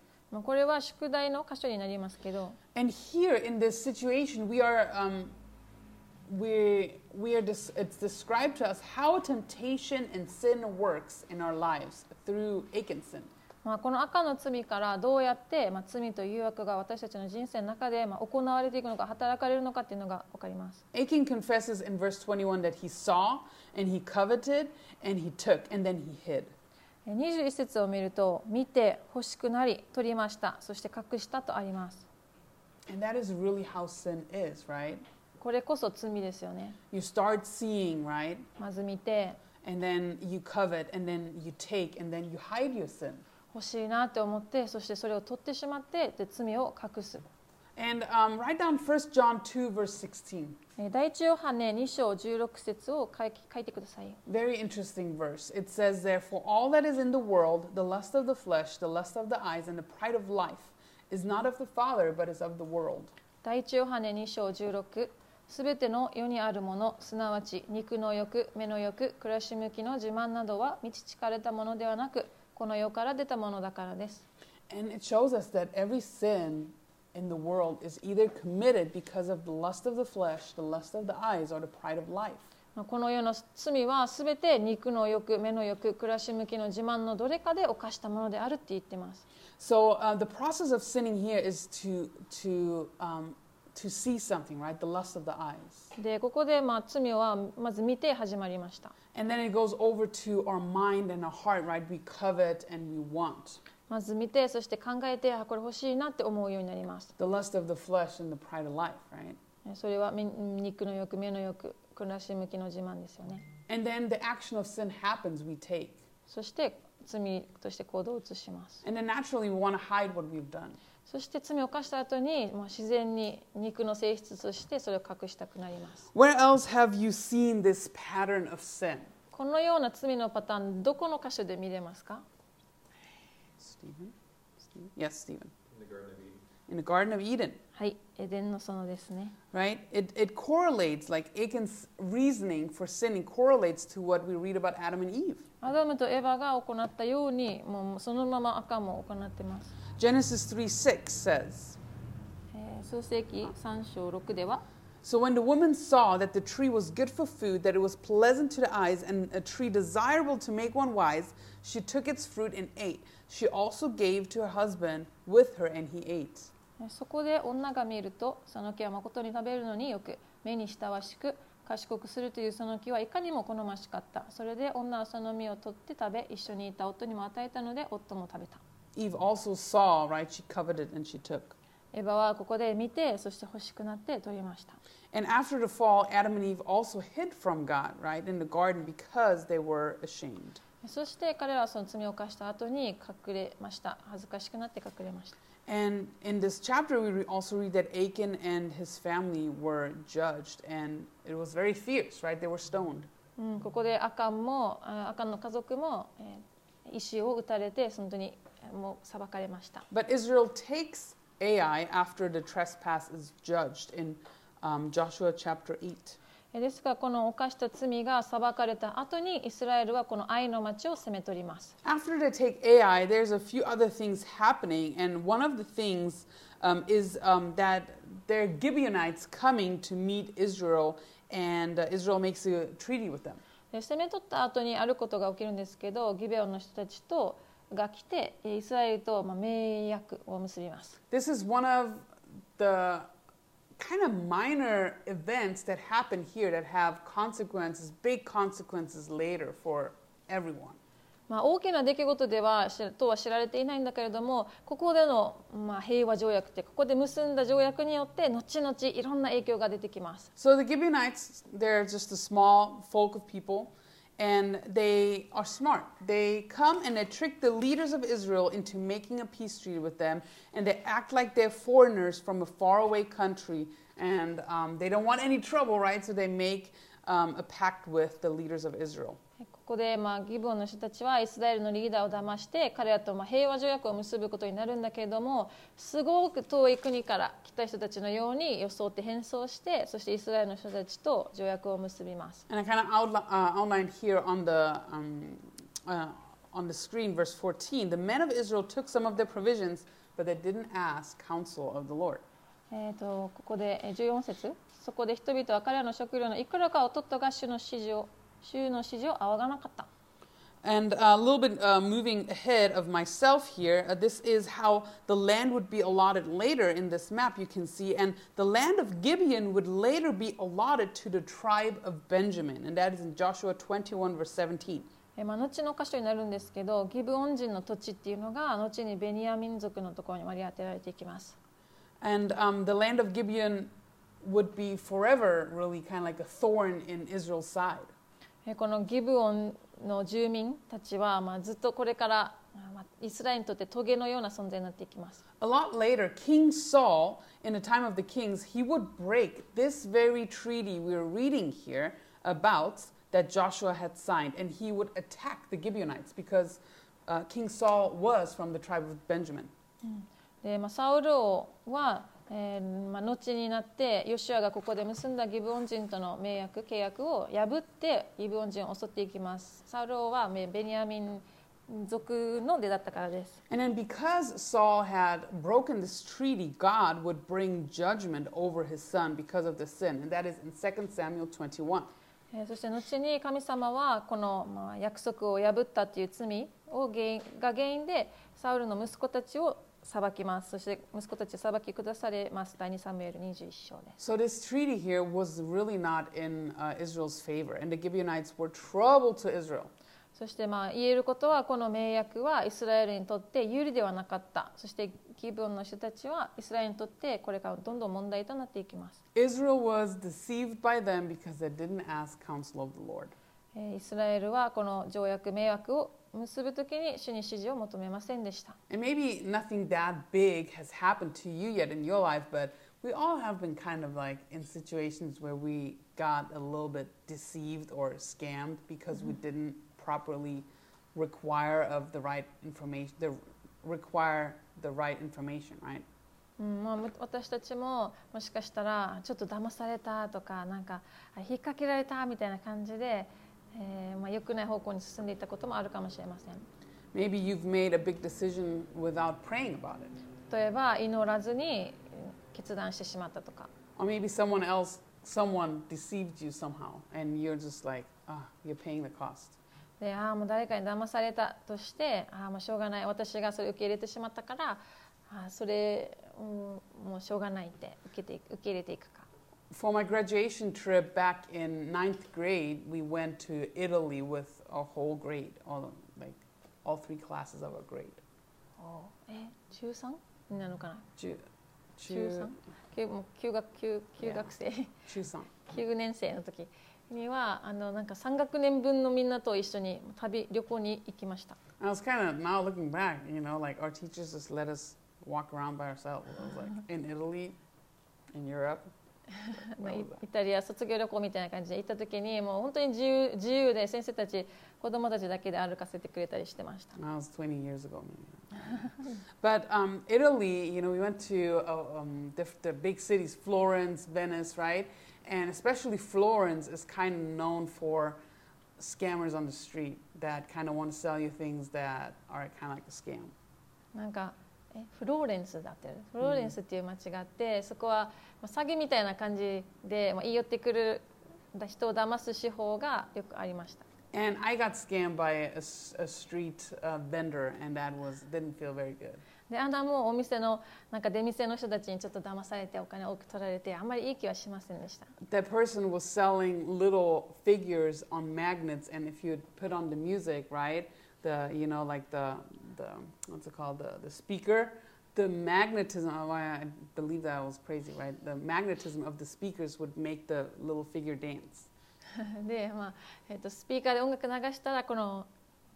これは宿題の箇所になりますけど。And here in this situation, we are, um, we we are dis- it's described to us how temptation and sin works in our lives through Achan's sin. まあこのアカンの罪からどうやってまあ罪と誘惑が私たちの人生の中でまあ行われていくのか働かれるのかっていうのがわかります。Achan confesses in verse twenty-one that he saw and he coveted and he took and then he hid.にじゅういち節を見ると、見て欲しくなり、取りました、そして隠したとあります。And that is really how sin is, right? これこそ罪ですよね。You start seeing, right? まず見て、and then you covet, and then you take, and then you hide your sin. 欲しいなって思って、そしてそれを取ってしまって、で罪を隠す。And um, write down First John two verse sixteen. 第一ヨハネに章じゅうろく節を書いて、書いてください。Very interesting verse. It says, Therefore, all that is in the world, the lust of the flesh, the lust of the eyes, and the pride of life, is not of the Father, but is of the world. 第一ヨハネに章じゅうろく。すべての世にあるもの、すなわち肉の欲、目の欲、暮らし向きの自慢などは満ちかれたものではなく、この世から出たものだからです。And it shows us that every sin in the world is either committed because of the lust of the flesh, the lust of the eyes, or the pride of life. この世の罪はすべて肉の欲、目の欲、暮らし向きの自慢のどれかで犯したものであるって言ってます。So, uh, the process of sinning here is to to um to see something, right? The lust of the eyes. でここでまあ罪はまず見て始まりました。And then it goes over to our mind and our heart, right? We covet and we want.まず見て、そして考えて、あ、これ欲しいなって思うようになります。The lust of the flesh and the pride of life, right? それは肉の欲、目の欲、暮らし向きの自慢ですよね。And then the action of sin happens, we take. そして罪として行動を移します。And then naturally we want to hide what we've done. そして罪を犯した後に、まあ、自然に肉の性質としてそれを隠したくなります。Where else have you seen this pattern of sin? このような罪のパターン、どこの箇所で見れますか？Stephen? Stephen? Yes, Stephen. In the Garden of Eden. In the Garden of Eden. はい、エデンの園ですね。Right? It, it correlates, like Achan's reasoning for sinning correlates to what we read about Adam and Eve. アダムとエヴァが行ったように、もうそのままアカンも行ってます。Genesis three six says, 創世記さん章ろくでは、So when the woman saw that the tree was good for food, that it was pleasant to the eyes, and a tree desirable to make one wise, she took its fruit and ate. She also gave to her husband with her, and he ate. そこで女が見ると、その木はまことに食べるのによく、目に親しく賢くするというその木はいかにも好ましかった。それで女はその実を取って食べ、一緒にいた夫にも与えたので夫も食べた。 Eve also saw, right? She coveted and she took. エバはここで見て、そして欲しくなって取りました。 And after the fall, Adam and Eve also hid from God, right? In the garden because they were ashamed. そして彼らはその罪を犯した後に隠れました。恥ずかしくなって隠れました。And in this chapter, we also read that Achan and his family were judged, and it was very fierce, right? They were stoned. うん、ここでアカンも、アカンの家族も、えー、石を打たれて、本当にもう裁かれました。But Israel takes Ai after the trespass is judged in、um, Joshua chapter eight. ですがこの犯した罪が裁かれた後にイスラエルはこの愛の町を攻め取ります。After they take Ai, there's a few other things happening, and one of the things、um, is、um, that there are Gibeonites coming to meet Israel, and、uh, Israel makes a treaty with them. 攻め取った後にあることが起きるんですけど、ギベオンの人たちとが来てイスラエルとまあ盟約を結びます。This is one of the kind of minor events that happen here that have consequences, big consequences later for everyone. まあ大きな出来事ではとは知られていないんだけれども、ここでのまあ平和条約ってここで結んだ条約によって後々いろんな影響が出てきます。So the Gibeonites, they're just a small folk of people, and they are smart. They come and they trick the leaders of Israel into making a peace treaty with them, and they act like they're foreigners from a faraway country, and um, they don't want any trouble, right? So they make um, a pact with the leaders of Israel. ここで、まあ、ギブオンの人たちはイスラエルのリーダーを騙して彼らと、まあ、平和条約を結ぶことになるんだけれども、すごく遠い国から来た人たちのように装って変装して、そしてイスラエルの人たちと条約を結びます。And I kind of outline, uh, outlined here on the, um, uh, on the screen, verse fourteen. The men of Israel took some of their provisions, but they didn't ask counsel of the Lord. えーと、ここでじゅうよん節。そこで人々は彼らの食料のいくらかを取ったが主の指示を主の指示を仰がなかった。And a little bit uh, moving ahead of myself here, uh, this is how the land would be allotted later in this map, you can see. And the land of Gibeon would later be allotted to the tribe of Benjamin. And that is in Joshua twenty-one, verse seventeen. まあ、後の箇所になるんですけど、ギブオン人の土地っていうのが後にベニヤミン族のところに割り当てられていきます。And、um, the land of Gibeon would be forever really kind of like a thorn in Israel's side.このギブオンの住民たちは、まあ、ずっとこれから、まあ、イスラエルにとってトゲのような存在になっていきます。A lot later, King Saul, in the time of the kings, he would break this very treaty we're reading here about that Joshua had signed, and he would attack the Gibeonites because、uh, King Saul was from the tribe of Benjamin. で、まあ、サウル王はえーまあ、後になってヨシュアがここで結んだギブオン人との盟約契約を破ってギブオン人を襲っていきます。サウル王はベニヤミン族の出だったからです。And then because Saul had broken this treaty, God would bring judgment over his son because of the sin, and that is in Second Samuel twenty-one. そして後に神様はこの、まあ、約束を破ったという罪を原因が原因でサウルの息子たちを裁きます。そして息子たちを裁き下されます。第二サムエルにじゅういち章です。So this treaty here was really not in、uh, Israel's favor, and the Gibeonites were trouble to Israel. そしてまあ言えることはこの盟約はイスラエルにとって有利ではなかった。そしてギブオンの人たちはイスラエルにとってこれからどんどん問題となっていきます。Israel was deceived by them because they didn't ask counsel of the Lord. イスラエルはこの条約盟約を結ぶときに主に指示を求めませんでした。And maybe nothing that big has happened to you yet in your life, but we all have been kind of like in situations where we got a little bit deceived or scammed because we didn't properly require of the right information, the require the right information, right?うん、まあ、私たちももしかしたらちょっと騙されたとかなんか引っ掛けられたみたいな感じで。えーまあ、良くない方向に進んでいたこともあるかもしれません。Maybe you've made a big decision without praying about it. 例えば祈らずに決断してしまったとか。Or maybe someone else, someone deceived you somehow, and you're just like, ah, you're paying the cost. で、ああもう誰かに騙されたとして、ああもうしょうがない、私がそれを受け入れてしまったから、ああそれ、うん、もうしょうがないって受けて、受け入れていくか。For my graduation trip back in ninth grade, we went to Italy with our whole grade, all, like all three classes of our grade. Oh, eh, junior three? みんなのかな? Ju- ju- 中 もう休学、休、休学生。中3。きゅうねん生の時にはあのなんかさんがくねんぶんのみんなと一緒に旅旅行に行きました。I was kind of now looking back, you know, like our teachers just let us walk around by ourselves. It was like in Italy, in Europe. イタリア卒業旅行みたいな感じで行った時にもう本当に自由自由で先生たち子供たちだけで歩かせてくれたりしてました。That was twenty years ago. But um, Italy, you know, we went to uh, um, the, the big cities, Florence, Venice, right? And especially Florence is kind of known for scammers on the street that kind of want to sell you things that are kind of like a scam. なんかえフローレンスだってフローレンスっていう町があって、うん、そこは詐欺みたいな感じで、まあ、言い寄ってくる人を騙す手法がよくありました。And I got scammed by a, a street uh, vendor, and that was didn't feel very good. で、あんたもお店のなんか出店の人たちにちょっと騙されてお金を多く取られてあんまりいい気はしませんでした。That person was selling little figures on magnets, and if you put on the music, right, the you know like the the what's it called the the speaker, the magnetism. I believe that was crazy, right? The magnetism of the speakers would make the little figure dance. でまあえー、とスピーカーで音楽流したらこの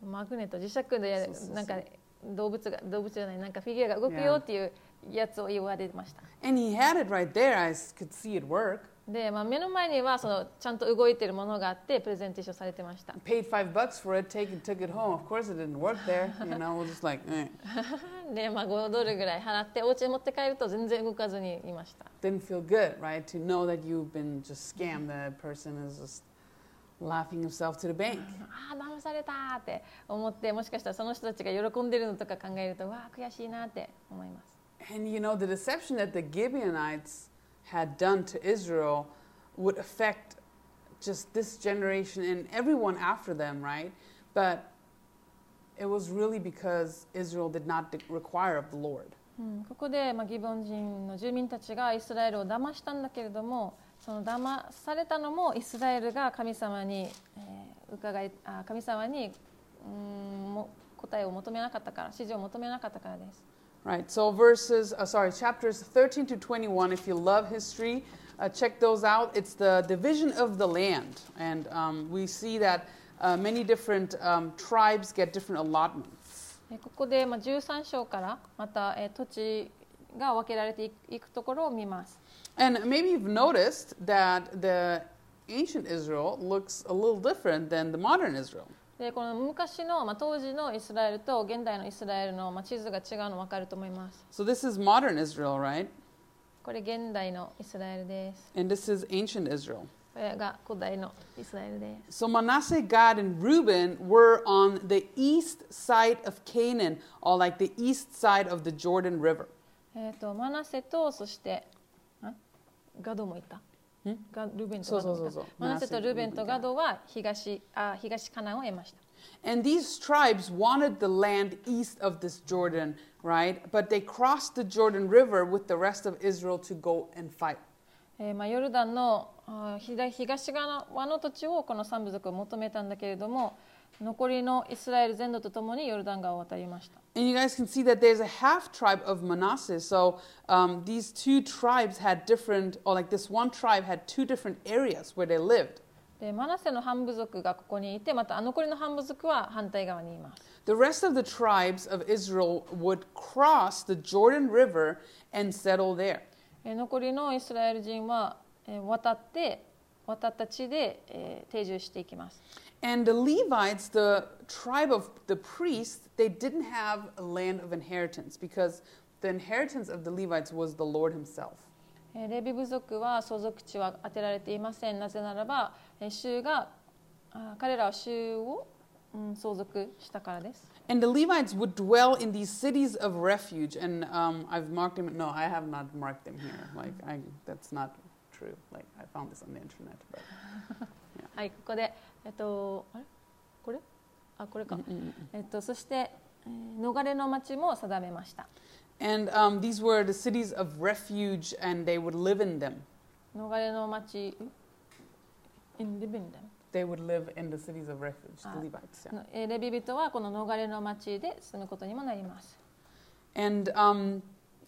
マグネット磁石でなんか動物が動物じゃないなんかフィギュアが動くよっていうやつを言われました。And he had it right there. I could see it work. で、まあ、目の前にはそのちゃんと動いているものがあってプレゼンテーションされてました。Paid five bucks for it, take it, took it home. Of course, it didn't work there. You know, just like. で、まあごドルぐらい払ってお家に持って帰ると全然動かずにいました。Didn't feel good, right? To know that you've been just scammed. That person is just.Laughing himself to the bank. ああ、騙されたーって思って、もしかしたらその人たちが喜んでるのとか考えると、わあ、悔しいなって思います。And you know, the deception that the Gibeonites had done to Israel would affect just this generation and everyone after them, right? But it was really because Israel did not require of the Lord. うん、ここで、まあ、ギベオン人の住民たちがイスラエルを騙したんだけれども、その騙されたのもイスラエルが神様に、えー、伺いあ神様にうーんも答えを求めなかったから指示を求めなかったからです。Right. So verses, uh, sorry, chapters thirteen to twenty-one. If you love history, uh, check those out. It's the division of the land, and um, we see that uh, many different um, tribes get different allotments. ここでまあじゅうさん章からまた、えー、土地が分けられていくところを見ます。And maybe you've noticed that the ancient Israel looks a little different than the modern Israel. で、この昔の、まあ、当時のイスラエルと現代のイスラエルの、まあ、地図が違うの分かると思います。So this is modern Israel, right? これ現代のイスラエルです。And this is ancient Israel. これが古代のイスラエルです。So Manasseh, Gad, and Reuben were on the east side of Canaan, or like the east side of the Jordan River. えっと、マナセとそしてガドもいた。ガルベントとマナセとルベンとガドは東あ東カナンを得ました。And these tribes wanted the land east of this Jordan, right? But they crossed the Jordan River with the rest of Israel to go and fight. えー、まあヨルダンの東側の土地をこの三部族を求めたんだけれども、残りのイスラエル全土とともにヨルダン川を渡りました。And you guys can see that there's a half tribe of Manasseh. So um, these two tribes had different, or like this one tribe had two different areas where they lived. で、マナセの半部族がここにいて、また残りの半部族は反対側にいます。The rest of the tribes of Israel would cross the Jordan River and settle there. 残りのイスラエル人は渡って渡った地で定住していきます。And the Levites, the tribe of the priests, they didn't have a land of inheritance because the inheritance of the Levites was the Lord Himself. レビ部族は相続地は当てられていません。なぜならば、主が彼らは主を相続したからです。And the Levites would dwell in these cities of refuge. And um, I've marked them. No, I have not marked them here. Like I, that's not true. Like I found this on the internet. But, yeah. はい、ここで。えっと、あれこれあこれか、えっと、そして逃れの町も定めました。And, um, these were the cities of refuge, and they would live in them. 逃れの町 in Lebanon. They would live in the cities of refuge, the Levites. Yeah. レビ人はこの逃れの町で住むことにもなります。And um,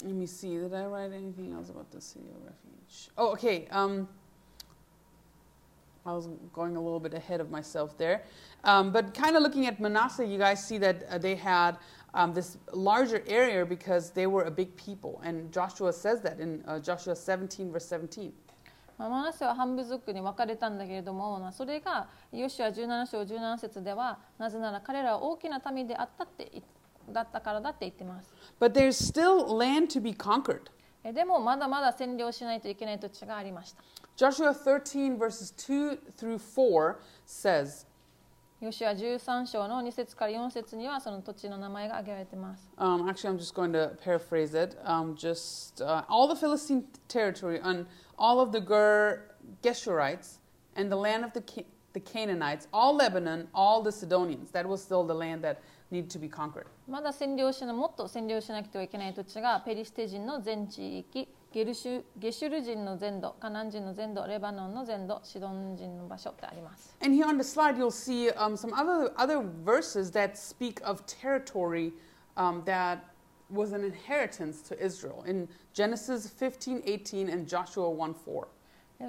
let me see. Did I write anything else about the city of refuge? Oh, okay. Um, I was going a little bit ahead of myself there. Um, but kind of looking at Manasseh, you guys see that uh, they had um, this larger area because they were a big people. And Joshua says that in uh, Joshua seventeen, verse seventeen.マナセは半部族に分かれたんだけれども、それがヨシュアじゅうなな章じゅうなな節では、なぜなら彼らは大きな民であったってだったからだって言ってます。But there's still land to be conquered. でもまだまだ占領しないといけない土地がありました。Joshua thirteen verses two through four says. ヨシュアじゅうさん章のに節からよん節にはその土地の名前が挙げられています。Um, actually, I'm just going to paraphrase it. Um, just uh, all the Philistine territory on all of the Geshurites and the land of the, Ca the Canaanites, all Lebanon, all the Sidonians. That was still the land that needed to be conquered. まだ占領しなもっと占領しなくてはいけない土地がペリシテ人の全地域、ゲルシュ、ゲシュル人の全土、カナン人の全土、レバノンの全土、シドン人の場所ってあります。And here on the slide you'll see um, some other other verses that speak of territory um, that was an inheritance to Israel in Genesis fifteen eighteen and Joshua one four.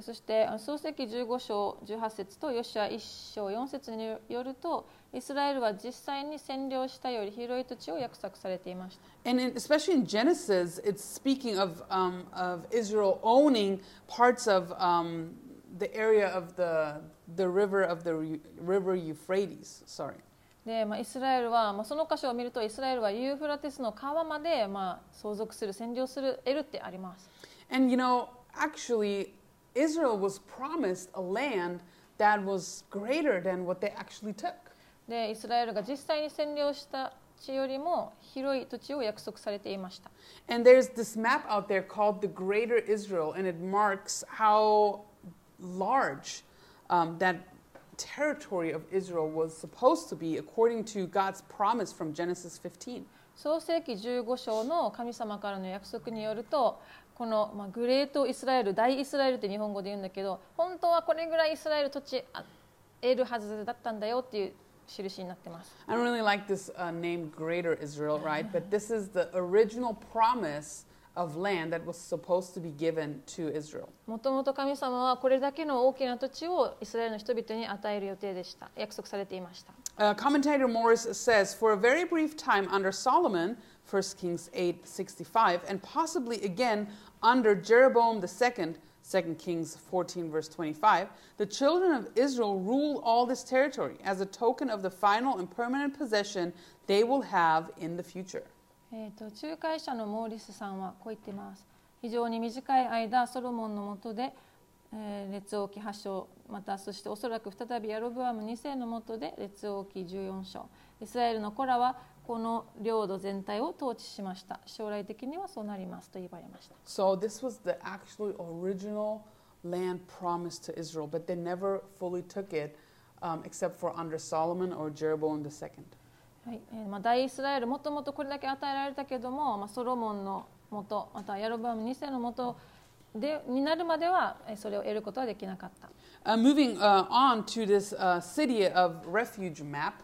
そして創世記じゅうご章じゅうはち節とヨシュアいっ章よん節によると、イスラエルは実際に占領したより広い土地を約束されていました。And in, especially in Genesis, it's speaking of um, of Israel owning parts of um, the area of the the river of the river Euphrates. Sorry.でまあ、イスラエルは、まあ、その箇所を見るとイスラエルはユーフラテスの川まで、まあ、相続する占領する得るってあります。And you know, actually, Israel was promised a land that was greater than what they actually took. でイスラエルが実際に占領した地よりも広い土地を約束されていました。And there's this map out there called the Greater Israel, and it marks how large um, that.territory of Israel was supposed to be according to God's promise from Genesis fifteen. 創世記じゅうご章の神様からの約束によると、このまあグレートイスラエル、大イスラエルって日本語で言うんだけど、本当はこれぐらいイスラエル土地得るはずだったんだよっていう印になってます。I don't really like this、uh, name Greater Israel, right? But this is the original promise.of land that was supposed to be given to Israel. もともと神様はこれだけの大きな土地をイスラエルの人々に与える予定でした。約束されていました。Uh, commentator Morris says, for a very brief time under Solomon, First Kings eight sixty-five, and possibly again under Jeroboam the second, Second Kings fourteen verse twenty-five, the children of Israel rule all this territory as a token of the final and permanent possession they will have in the future.えーと、仲介者のモーリスさんはこう言っています。非常に短い間ソロモンの下で、えー、列王記はち章、またそしておそらく再びヤロブアムに世の下で列王記じゅうよん章、イスラエルの子らはこの領土全体を統治しました。将来的にはそうなりますと言われました。 So this was the actual original land promised to Israel, but they never fully took it、um, except for under Solomon or Jeroboam the second.はいえーまあ、大イスラエルもともとこれだけ与えられたけども、まあ、ソロモンの元またヤロバムに世の元でになるまではそれを得ることはできなかった。Uh, moving uh, on to this uh, city of refuge map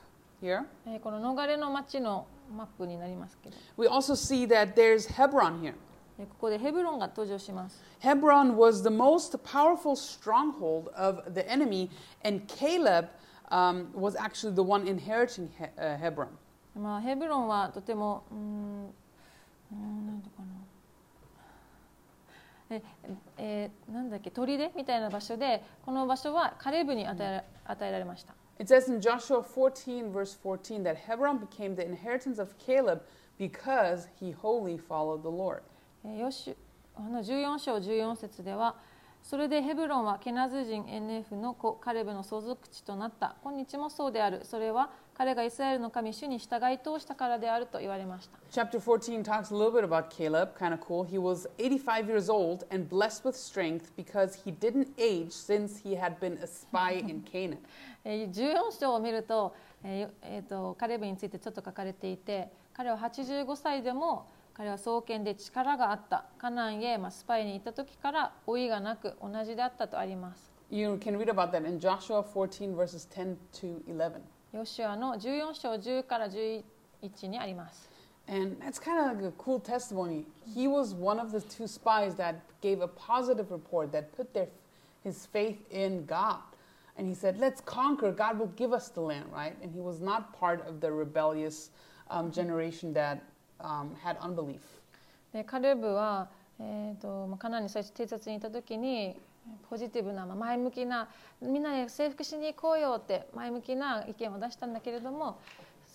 here. えー、この逃れの町のマップになりますけど。We also see that there's Hebron here. ここでヘブロンが登場します。Hebron was the most powerful stronghold of the enemy, and Caleb.Um, was actually the one inheriting he、uh, Hebron. まあヘブロンはとてもうんなんていうかなええなんだっけ砦みたいな場所でこの場所はカレブに与え、うん、与えられました。It says in Joshua fourteen verse fourteen that Hebron became the inheritance of Caleb because he wholly followed the Lord. よしあのじゅうよん章じゅうよん節では。それでヘブロンはケナズ人エネフの子カレブの相続地となった。今日もそうである。それは彼がイスラエルの神主に従い通したからであると言われました。Chapter fourteen talks a little bit about Caleb, kind of cool. He was eighty-five years old and blessed with strength because he didn't age since he had been a spy in Canaan. じゅうよん章を見ると、えーえー、とカレブについてちょっと書かれていて、彼ははちじゅうご歳でも彼は双剣で力があった。カナンへ、まあ、スパイに行った時から老いがなく同じであったとあります。You can read about that in Joshua fourteen verses ten to eleven. ヨシュアのじゅうよん章じゅうからじゅういちにあります。And that's kind of like a cool testimony. He was one of the two spies that gave a positive report that put their his faith in God. And he said, "Let's conquer. God will give us the land, right?" And he was not part of the rebellious um, generation that um, had unbelief. で、カレブは、えーと、カナンに最初偵察に行った時にポジティブな前向きなみんなで征服しに行こうよって前向きな意見を出したんだけれども。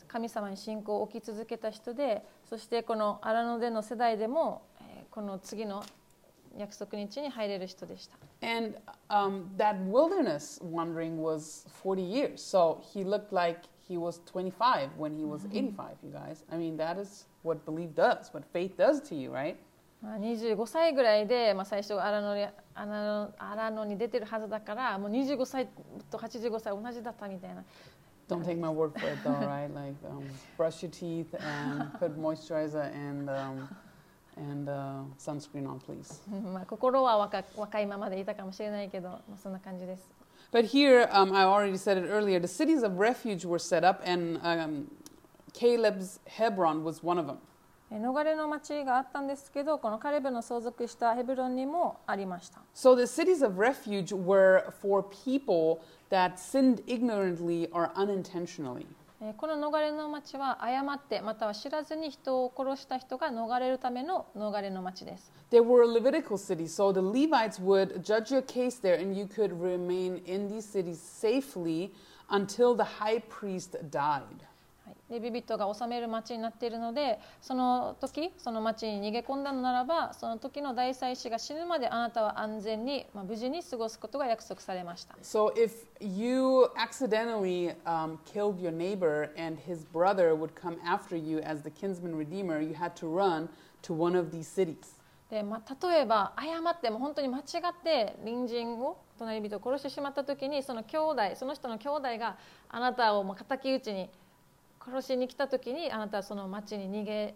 神様に信仰を置き続けた人で、そしてこの荒野での世代でも、えー、この次の約束の地に入れる人でした。And um, that wilderness wandering was forty years, so he looked like he was twenty-five when he was eighty-five. You guys, I mean that is what belief does, what faith does to you, right? まあにじゅうごさいぐらいで、まあ、最初荒野に、荒野に出てるはずだから、もうにじゅうごさいとはちじゅうごさい同じだったみたいな。Don't take my word for it, though, right? Like, um, brush your teeth and put moisturizer and um, and uh, sunscreen on, please. But here, um, I already said it earlier. The cities of refuge were set up, and um, Caleb's Hebron was one of them. 逃れの町があったんですけど、このカレブの相続したヘブロンにもありました。So the cities of refuge were for people that sinned ignorantly or unintentionally. この逃れの町は誤ってまたは知らずに人を殺した人が逃れるための逃れの町です。They were a Levitical city, so the Levites would judge your case there, and you could remain in these cities safely until the high priest died.レビ人が治める町になっているので、その時その町に逃げ込んだのならば、その時の大祭司が死ぬまであなたは安全に、まあ、無事に過ごすことが約束されました。So if you accidentally um, killed your neighbor and his brother would come after you as the kinsman redeemer, you had to run to one of these cities.でまあ、例えば誤っても本当に間違って隣人を隣人を殺してしまった時に、その兄弟その人の兄弟があなたをまあ敵討ちに殺しに来た時に、あなたはその町に逃げ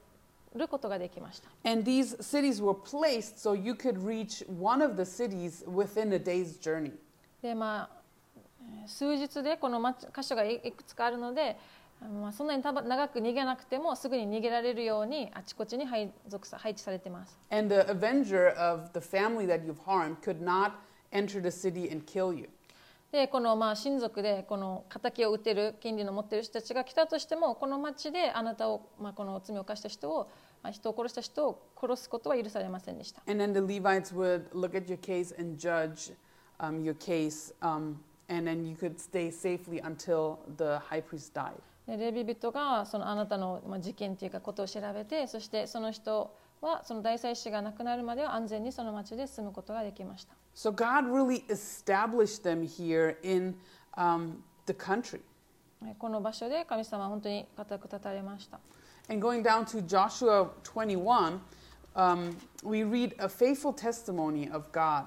ることができました。And these cities were placed so you could reach one of the cities within a day's journey. で、まあ数日でこの箇所がいくつかあるので、まあ、そんなに長く逃げなくてもすぐに逃げられるようにあちこちに配置されています。And the avenger of the family that you've harmed could not enter the city and kill you.でこのまあ親族でこの仇を打てる権利の持っている人たちが来たとしても、この町であなたを、まあ、この罪を犯した人を、まあ、人を殺した人を殺すことは許されませんでした。And then the Levites would look at your case and judge um, your case, um, and then you could stay safely until the high priest died. でレビ人がそのあなたのまあ事件というかことを調べて、そしてその人はその大祭司が亡くなるまでは安全にその町で住むことができました。So God really established them here in um, the country. この場所で神様は本当に固く立たれました。And going down to Joshua twenty-one, um, we read a faithful testimony of God.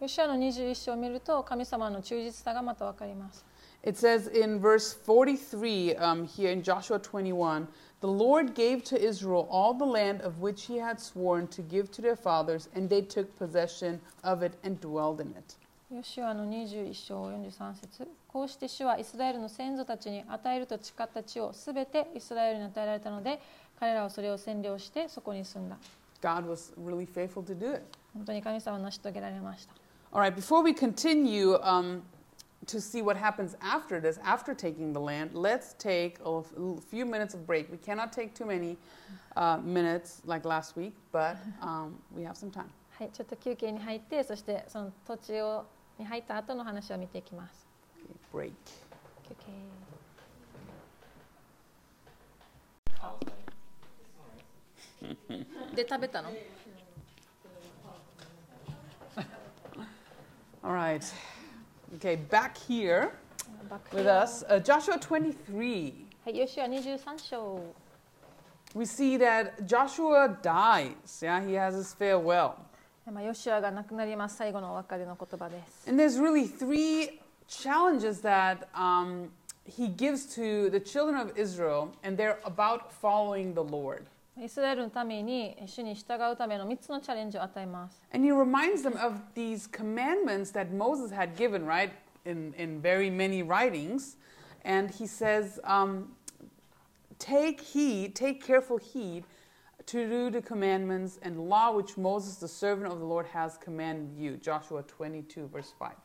ヨシュアのにじゅういっ章を見ると、神様の忠実さがまたわかります。It says in verse forty-three, um, here in Joshua twenty-one, The Lord gave to Israel all the land of which He had sworn to give to their fathers, and they took possession of it and dwelled in it. ヨシュアのにじゅういっ章よんじゅうさん節。こうして主はイスラエルの先祖たちに与えると誓った地をすべてイスラエルに与えられたので、彼らはそれを占領してそこに住んだ。God was really faithful to do it. 本当に神様は成し遂げられました。All right, before we continue, um,To see what happens after this, after taking the land, let's take a few minutes of break. We cannot take too many uh, minutes like last week, but um, we have some time. はい、ちょっと休憩に入って、そしてその土地をに入った後の話を見ていきます。Break. 休憩。で食べたの？All right.Okay, back here back with here. us, uh, Joshua twenty-three. We see that Joshua dies. Yeah, he has his farewell. And there's really three challenges that um, he gives to the children of Israel, and they're about following the Lord. イスラエルの民に主に従うためのみっつのチャレンジを与えます。And he reminds them of these commandments that Moses had given, right? In, in very many writings. And he says, um, take heed, take careful heed to do the commandments and law which Moses, the servant of the Lord, has commanded you. Joshua twenty-two, verse five.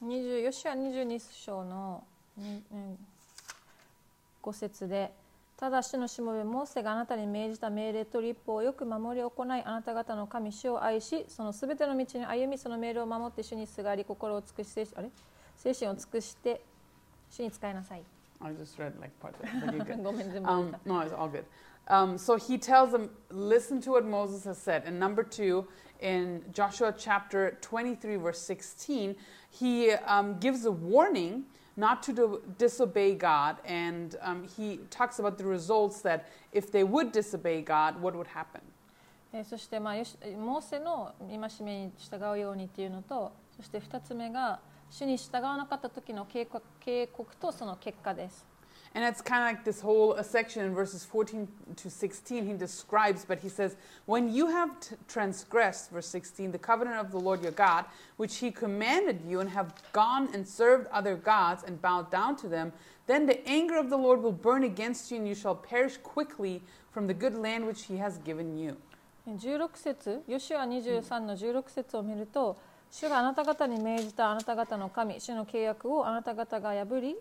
ヨシュアにじゅうに章のご節で、ただ主のしもべモーセがあなたに命じた命令と律法をよく守り行い、あなた方の神主を愛し、そのすべての道に歩み、その命令を守って主にすがり、心を尽くし、あれ精神を尽くして主に使いなさい。I just read like part of it, but you're good. ごめん、全部見た。Um, no, it's all good. Um, so he tells them, listen to what Moses has said. And number two, in Joshua chapter twenty-three, verse sixteen, he um, gives a warning not to do, disobey God, and um, he talks about the results that if they would disobey God, what would happen. そしてまあモーセの戒めに従うようにっていうのと、そして二つ目が主に従わなかった時の警告、警告とその結果です。And it's kind of like this whole section in verses fourteen to sixteen he describes, but he says, when you have t- transgressed, verse sixteen, the covenant of the Lord your God, which he commanded you, and have gone and served other gods and bowed down to them, then the anger of the Lord will burn against you, and you shall perish quickly from the good land which he has given you. じゅうろく節、ヨシュアにじゅうさんのじゅうろく節を見ると、主があなた方に命じたあなた方の神、主の契約をあなた方が破り、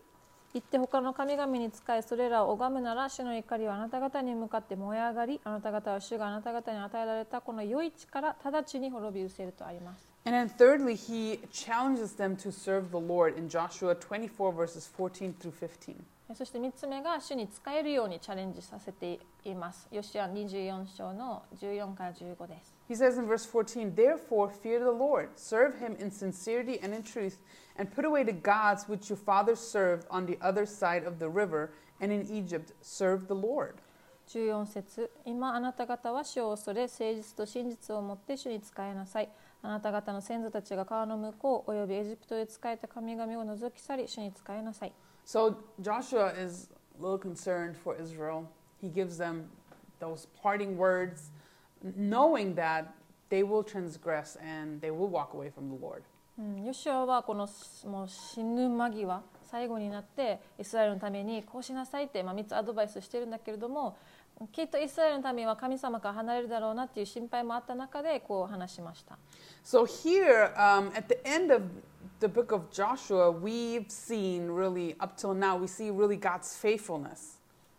行って他の神々に仕えそれらを拝むなら主の怒りはあなた方に向かって燃え上がり、あなた方は主があなた方に与えられたこの良い力直ちに滅び失せるとあります。And then thirdly, he challenges them to serve the Lord in Joshua twenty-four verses fourteen through fifteen. そしてみっつめが主に仕えるようにチャレンジさせています。ヨシュアにじゅうよん章のじゅうよんからじゅうごです。He says in verse fourteen, Therefore fear the Lord, serve him in sincerity and in truth, and put away the gods which your fathers served on the other side of the river, and in Egypt serve the Lord. じゅうよん節、今あなた方は主を恐れ、誠実と真実をもって主に仕えなさい。あなた方の先祖たちが川の向こう、およびエジプトで仕えた神々を除き去り、主に仕えなさい。So Joshua is a little concerned for Israel. He gives them those parting words.Knowing that they will transgress and they will walk away from the Lord. ヨシュアはこのもう死ぬ間際、最後になってイスラエルのためにこうしなさいって、まあ、みっつアドバイスしてるんだけれども、きっとイスラエルの民は神様から離れるだろうなっていう心配もあった中でこう話しました。So here、um, at the end of the book of Joshua, we've seen really up till now, we see really God's faithfulness.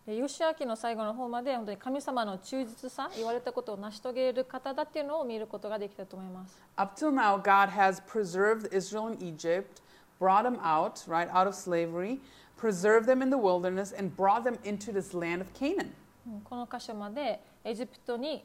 ヨシュア記の最後の方まで本当に神様の忠実さ、言われたことを成し遂げる方だっていうのを見ることができたと思います。Up till now, God has preserved Israel in Egypt, brought them out, right, out of slavery, preserved them in the wilderness, and brought them into this land of Canaan. この箇所までエジプトに、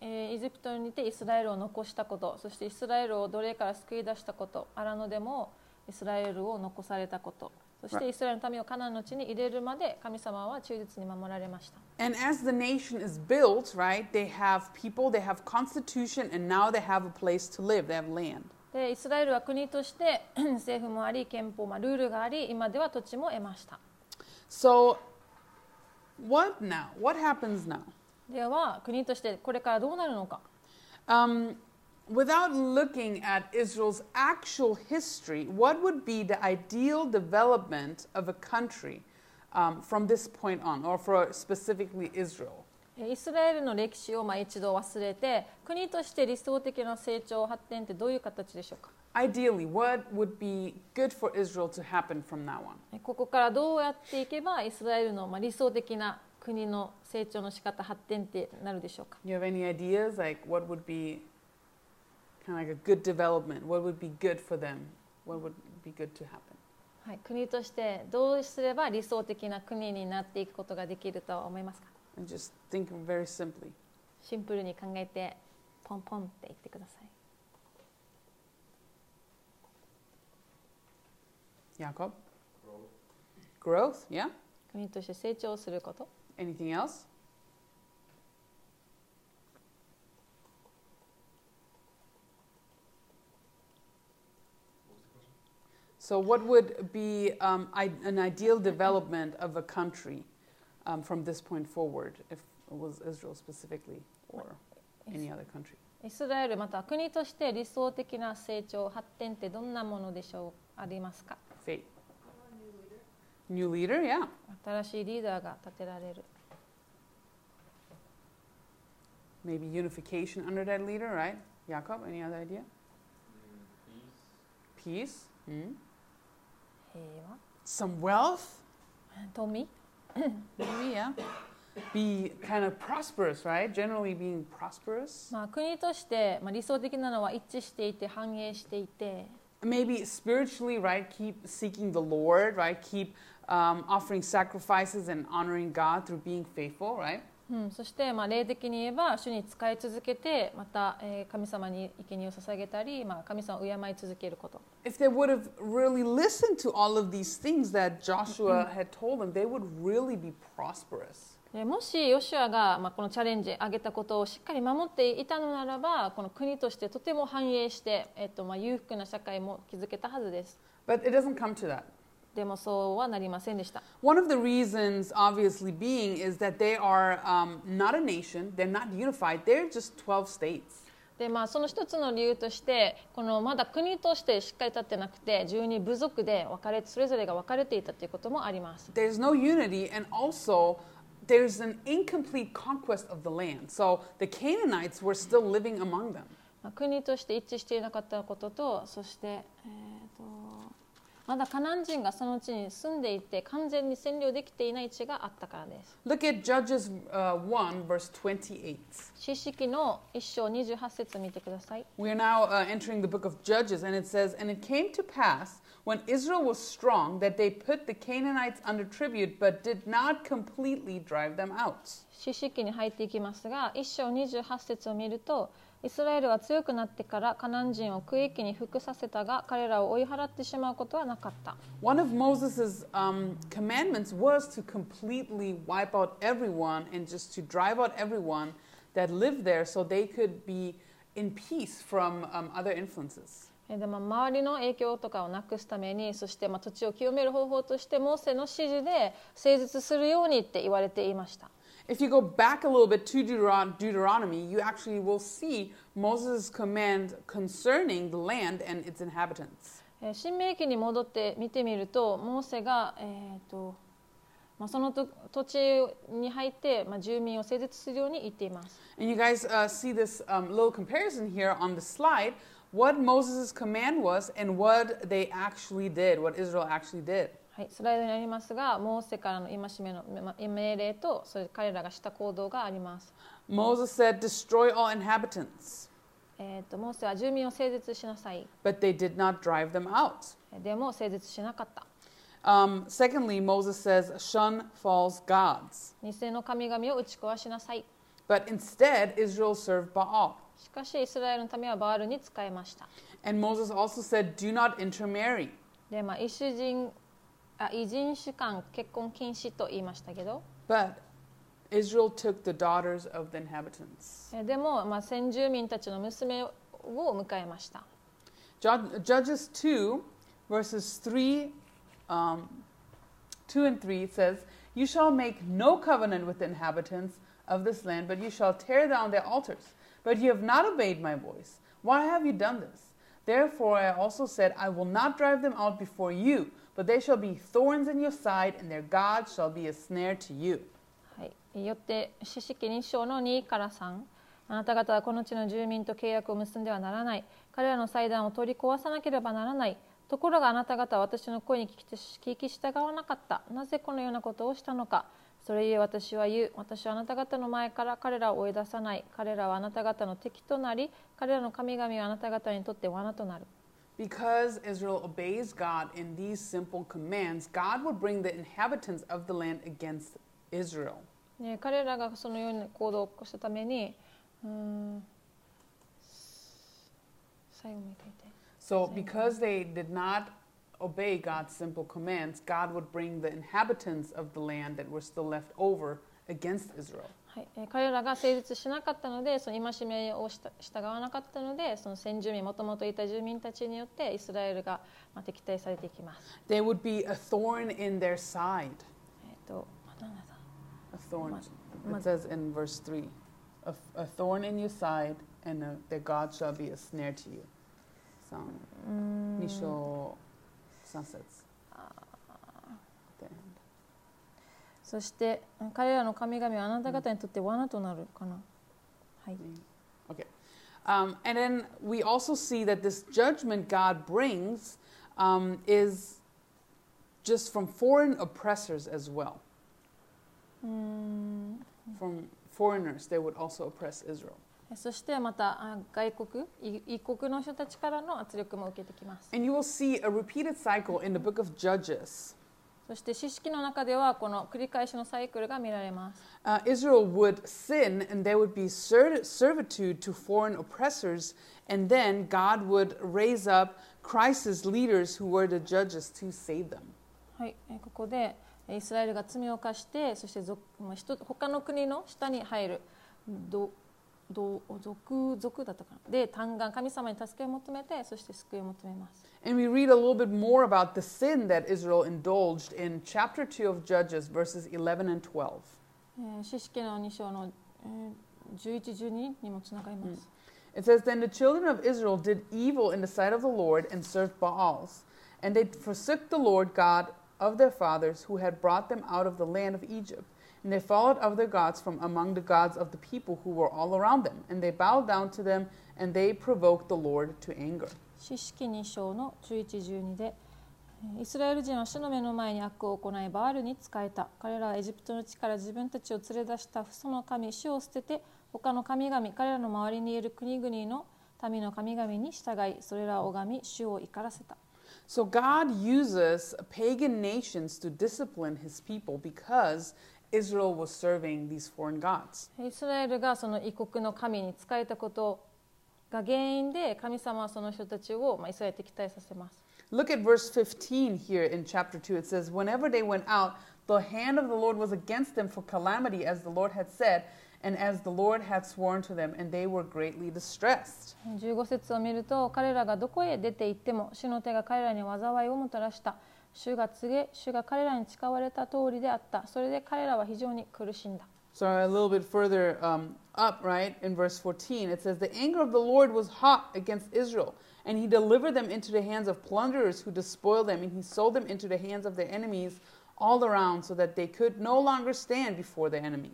エジプトにてイスラエルを残したこと、そしてイスラエルを奴隷から救い出したこと、アラノでもイスラエルを残されたこと。そしてイスラエルの民をカナンの地に入れるまで神様は忠実に守られました。And as the nation is built, right, they have people, they have constitution, and now they have a place to live, they have land. で、イスラエルは国として政府もあり、憲法もルールがあり、今では土地も得ました。So, what now? What happens now? では、国としてこれからどうなるのか。Um,Without looking at Israel's actual history, what would be the ideal development of a country um, from this point on, or for specifically Israel? イスラエルの歴史をまあ一度忘れて、国として理想的な成長発展ってどういう形でしょうか? Ideally, what would be good for Israel to happen from now on? ここからどうやっていけばイスラエルのまあ理想的な国の成長の仕方発展ってなるでしょうか? You have any ideas like what would be?Kind of like a good development. What would be good for them? What would be good to happen? はい、国としてどうすれば理想的な国になっていくことができると思いますか? And just think very simply. シンプルに考えてポンポンって言ってください。ヤコブ? Growth. Growth, yeah. 国として成長すること。Anything else?So what would be um, an ideal development of a country um, from this point forward if was Israel specifically or any other country? イスラエルまた国として理想的な成長発展ってどんなものでしょうありますか Faith. New leader, yeah. 新しいリーダーが立てられる。Maybe unification under that leader, right? Jacob, any other idea? Peace. Peace. Mm. 平和。Some wealth. 富。Maybe, yeah. Be kind of prosperous, right? Generally being prosperous. まあ国として、まあ、理想的なのは一致していて繁栄していて。Maybe spiritually, right? Keep seeking the Lord, right? Keep um, offering sacrifices and honoring God through being faithful, right? うん、そしてまあ霊的に言えば主に使い続けてまた、えー、神様に生贄を捧げたり、まあ、神様を敬い続けること。If they would have really listened to all of these things that Joshua had told them, they would really be prosperous. もしヨシュアが、まあ、このチャレンジあげたことをしっかり守っていたのならば、この国としてとても繁栄して、えっとまあ、裕福な社会も築けたはずです。But it doesn't come to that. でもそうはなりませんでした。One of the reasons, obviously, being is that they are um, not a nation, they're not unified, they're just twelve states. でまあその一つの理由として、このまだ国としてしっかり立ってなくて、じゅうに部族で分かれそれぞれが分かれていたということもあります。There's no unity and also There's an incomplete conquest of the land, so the Canaanites were still living among them. 国として一致していなかったことと、そして、えーと、まだカナン人がその地に住んでいて完全に占領できていない地があったからです。Look at Judges one verse twenty-eight. 士師記の一章にじゅうはち節見てください。We are now entering the book of Judges, and it says, "And it came to pass." When Israel was strong, that they put the Canaanites under tribute, but did not completely drive them out. 士師記に入っていきますが、いっ章にじゅうはち節を見ると、イスラエルは強くなってからカナン人を区域に服させたが、彼らを追い払ってしまうことはなかった。One of Moses' um, commandments was to completely wipe out everyone and just to drive out everyone that lived there, so they could be in peace from um, other influences.でも周りの影響とかをなくすために、そしてまあ土地を清める方法としてモーセの指示で成立するようにって言われていました。If you go back a little bit to Deuteronomy, you actually will see Moses' command concerning the land and its inhabitants. 新明記に戻って見てみると、モーセが、えーとまあ、そのと土地に入って、まあ、住民を成立するように言っています。And you guys, uh, see this, um, little comparison here on the slide.What Moses' command was and what they actually did, what Israel actually did. はい、スライドにありますが、モーセからの戒めの命令と、それ彼らがした行動があります。Moses said, "Destroy all inhabitants." えっと、モーセは住民を征絶しなさい。But they did not drive them out. でも征絶しなかった。Um, secondly, Moses says, "Shun false gods." 偽の神々を打ち壊しなさい。But instead, Israel served Baal.しかしイスラエルの民はバールに仕えました。And Moses also said, "Do not intermarry." で、まあ、異人種間結婚禁止と言いましたけど。But Israel took the daughters of the inhabitants. でも、まあ、先住民たちの娘を迎えました。Judges two verses three, um, two and three says, "You shall make no covenant with the inhabitants of this land, but you shall tear down their altars."But you have not obeyed my voice. Why have you done this? Therefore, I also said, I will not drive them out before you, but they shall be thorns in your side, and their God shall be a snare to you. はい。よって、士師記に章のにからさん。あなた方はこの地の住民と契約を結んではならない。彼らの祭壇を取り壊さなければならない。ところがあなた方は私の声に聞き従わなかった。なぜこのようなことをしたのか。それゆえ私は言う。私はあなた方の前から彼らを追い出さない。彼らはあなた方の敵となり、彼らの神々はあなた方にとって罠となる。Because Israel obeys God in these simple commands, God will bring the inhabitants of the land against Israel. ね、彼らがそのような行動を起こしたために、うーん、最後に書いて。So because they did not obey God's simple commands, God would bring the inhabitants of the land that were still left over against Israel. はい、彼らが成立しなかったので、その戒めをした従わなかったので、その先住民、もともといた住民たちによってイスラエルがまあ敵対されていきます。They would be a thorn in their side. えっと、まあ、なんだ。A thorn. It says in verse three, a, a thorn in your side, and a, their God shall be a snare to you. に章さん節。そして彼らの神々はあなた方にとって罠となるかな。はい。Okay. Um, and then we also see that this judgment God brings um, is just from foreign oppressors as well. From foreigners, they would also oppress Israel. そしてまた外国、異国の人たちからの圧力も受けてきます。And you will see a repeated cycle in the book of Judges. そして史記の中ではこの繰り返しのサイクルが見られます。Uh, Israel would sin and there would be servitude to foreign oppressors, and then God would raise up crisis leaders who were the judges to save them. はい、ここでイスラエルが罪を犯して、そして他の国の下に入る。どう族族だったかなで嘆願神様に助けを求めてそして救いを求めます。And we read a little bit more about the sin that Israel indulged in chapter two of Judges verses eleven and twelve. 士師記のに章のじゅういち、じゅうににもつながります。It says then the children of Israel did evil in the sight of the Lord and served Baals, and they forsook the Lord God of their fathers who had brought them out of the land of Egypt. And they followed other gods from among the gods of the people who were all around them, and they bowed down to them, and they provoked the Lord to anger. 士師記に章のじゅういち、じゅうにで、イスラエル人は主の目の前に悪を行い、バールに仕えた。彼らはエジプトの地から自分たちを連れ出した父祖の神、主を捨てて、他の神々、彼らの周りにいる国々の民の神々に従い、それらを拝み、主を怒らせた。So God uses pagan nations to discipline His people because Israel was serving these foreign gods. イスラエルがその異国の神に仕えたことが原因で神様はその人たちをまあイスラエルに敵対させます。Look at verse fifteen here in chapter two. It says, "Whenever they went out, the hand of the Lord was against them for calamity, as the Lord had said, and as the Lord had sworn to them, and they were greatly distressed." じゅうご節を見ると、彼らがどこへ出て行っても、主の手が彼らに災いをもたらした。主が告げ、主が彼らに誓われた通りであった。それで彼らは非常に苦しんだ。So a little bit further um, up, right, in verse fourteen, it says, "The anger of the Lord was hot against Israel, and he delivered them into the hands of plunderers who despoiled them, and he sold them into the hands of their enemies all around, so that they could no longer stand before their enemies."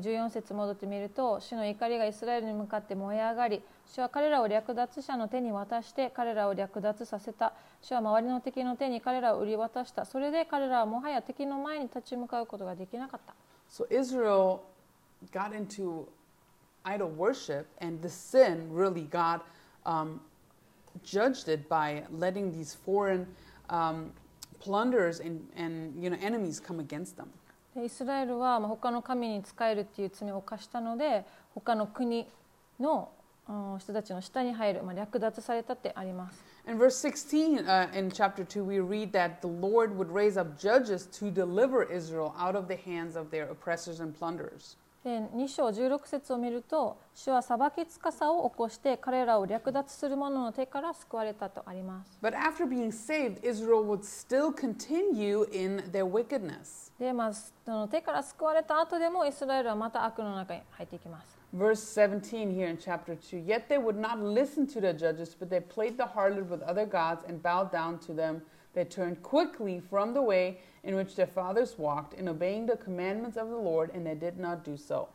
じゅうよん節戻ってみると、主の怒りがイスラエルに向かって燃え上がり、主は彼らを略奪者の手に渡して彼らを略奪させた。主は周りの敵の手に彼らを売り渡した。それで彼らはもはや敵の前に立ち向かうことができなかった。So Israel got into idol worship, and the sin really got um, judged it by letting these foreign um, plunderers and, and you know, enemies come against them.イスラエルは他の神に仕えるという罪を犯したので、他の国の人たちの下に入る、まあ、略奪されたってあります。And verse sixteen、uh, in chapter two, we read that the Lord would raise up judges to deliver Israel out of the hands of their oppressors and plunderers. でに章じゅうろく節を見ると、主は裁き司を起こして彼らを略奪する者の手から救われたとあります。But after being saved, Israel would still continue in their wickedness. で、まあ、その手から救われた後でもイスラエルはまた悪の中に入っていきます。Verse seventeen here in chapter two, "Yet they would not listen to their judges, but they played the harlot with other gods and bowed down to them. They turned quickly from the way in which their fathers walked in obeying the commandments of the Lord, and they did not do so."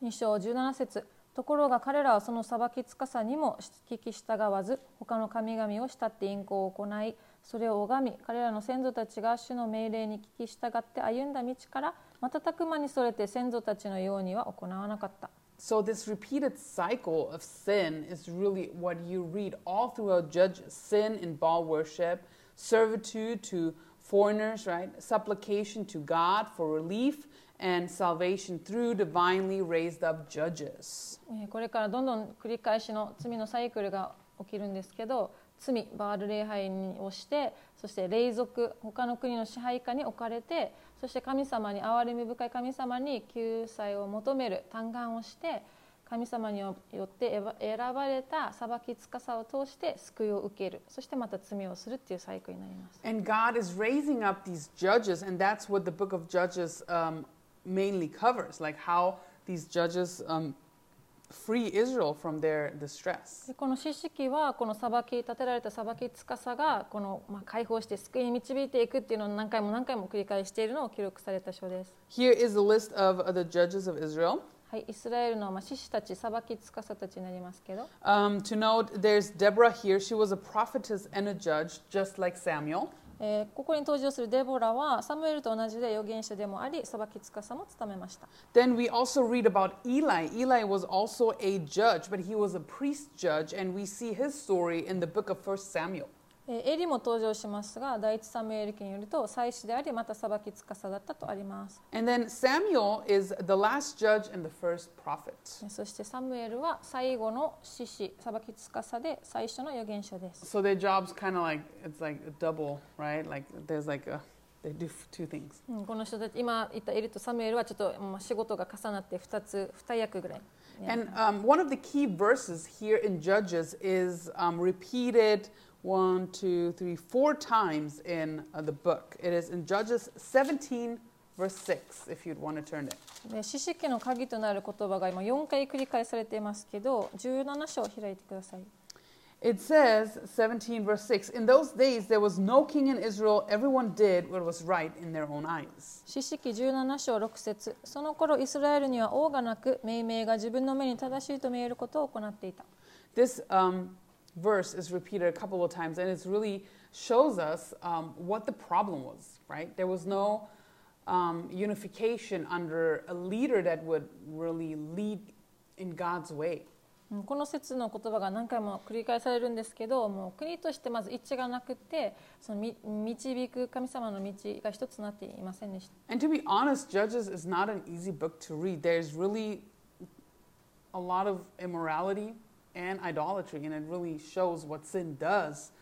に章じゅうなな節、ところが彼らはその裁き司にも聞き従わず、他の神々を慕って淫行を行い、それを拝み、彼らの先祖たちが主の命令に聞き従って歩んだ道から、瞬く間にそれて先祖たちのようには行わなかった。So this repeated cycle of sin is really what you read all throughout Judges. Sin in Baal worship, servitude to foreigners, right? Supplication to God for relief and salvation through divinely raised up judges. これからどんどん繰り返しの罪のサイクルが起きるんですけど、罪、バール礼拝をして、そして霊族、他の国の支配下に置かれて、そして神様に、憐れみ深い神様に救済を求める嘆願をして、神様によって選ばれた裁き司を通して救いを受ける、そしてまた罪をするっていうサイクルになります。And God is raising up these judges, and that's what the book of Judges um, mainly covers, like how these judges um, free Israel from their distress. この四式はこの裁き立てられた裁き司がこのまあ解放して救いに導いていくっていうのを何回も何回も繰り返しているのを記録された書です。Here is the list of the judges of Israel. はい、イスラエルのまあ士師たち、裁き司たちになりますけど。Um, to note, there's Deborah here. She was a prophetess and a judge, just like Samuel. えー、ここに登場するデボラはサムエルと同じで預言者でもあり、裁き司も務めました。Then we also read about Eli. Eli was also a judge, but he was a priest judge, and we see his story in the book of First Samuel. えー、エリも登場しますが、第一サムエル記によると祭司であり、また裁き司だったとあります。And then Samuel is the last judge and the first prophet. そしてサムエルは最後の士師、裁き司で最初の預言者です。So their jobs kind of like it's like a double, right? Like there's like a they do two things. この人たち今言ったエリとサムエルはちょっと仕事が重なって二つ二役ぐらい。And um, one of the key verses here in Judges is um, repeated. One, two, three, four times in uh, the book. It is in Judges seventeen, verse six, if you'd want to turn it. 士師記の鍵となる言葉が今よんかい繰り返されていますけど、じゅうなな章を開いてください。It says, seventeen, verse six, In those days there was no king in Israel, everyone did what was right in their own eyes. 士師記じゅうなな章ろく節、その頃イスラエルには王がなく、命名が自分の目に正しいと見えることを行っていた。This, um,verse is repeated a couple of times, and it really shows us um, what the problem was, right? There was no um, unification under a leader that would really lead in God's way. この節の言葉が何回も繰り返されるんですけど、もう国としてまず一致がなくて、その導く神様の道が一つになっていませんでした。And to be honest, Judges is not an easy book to read. There's really a lot of immorality.And idolatry, and it really shows what sin does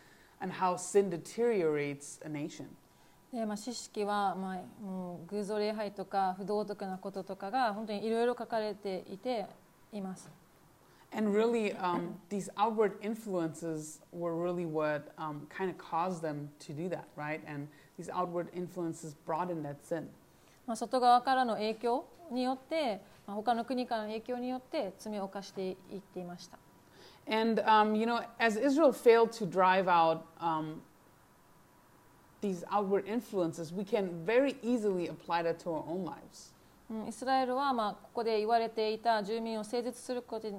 and how sin deteriorates a nation. で、まあ、士師記は、まあ、もう偶像礼拝とか不道徳なこととかが本当にいろいろ書かれていています。And really, um, these outward influences were really what um, kind of caused them to do that, right? And these outward influences brought in that sin. まあ、外側からの影響によって、まあ、他の国からの影響によって罪を犯していっていました。And, um, you know, as Israel failed to drive out um, these outward influences, we can very easily apply that to our own lives. イスラエルは、まあ、ここで言われていた住民を聖実すること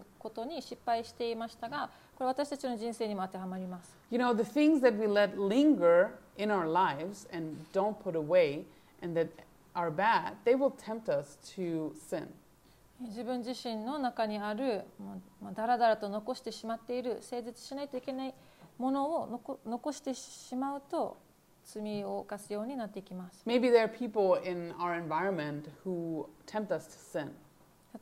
に失敗していましたが、これ私たちの人生にも当てはまります。You know, the things that we let linger in our lives and don't put away and that are bad, they will tempt us to sin.自分自身の中にある、まあ、だらだらと残してしまっている誠実しないといけないものをのこ残してしまうと罪を犯すようになっていきます。Maybe there are people in our environment who tempt us to sin.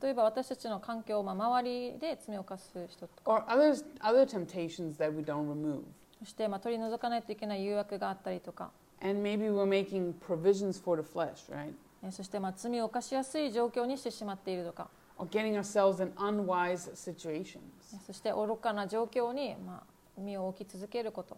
例えば私たちの環境、まあ、周りで罪を犯す人とか。Or others, other temptations that we don't remove. そして、まあ、取り除かないといけない誘惑があったりとか。And maybe we're making provisions for the flesh, right?そして、まあ、罪を犯しやすい状況にしてしまっているとか、そして愚かな状況に、まあ、身を置き続けること。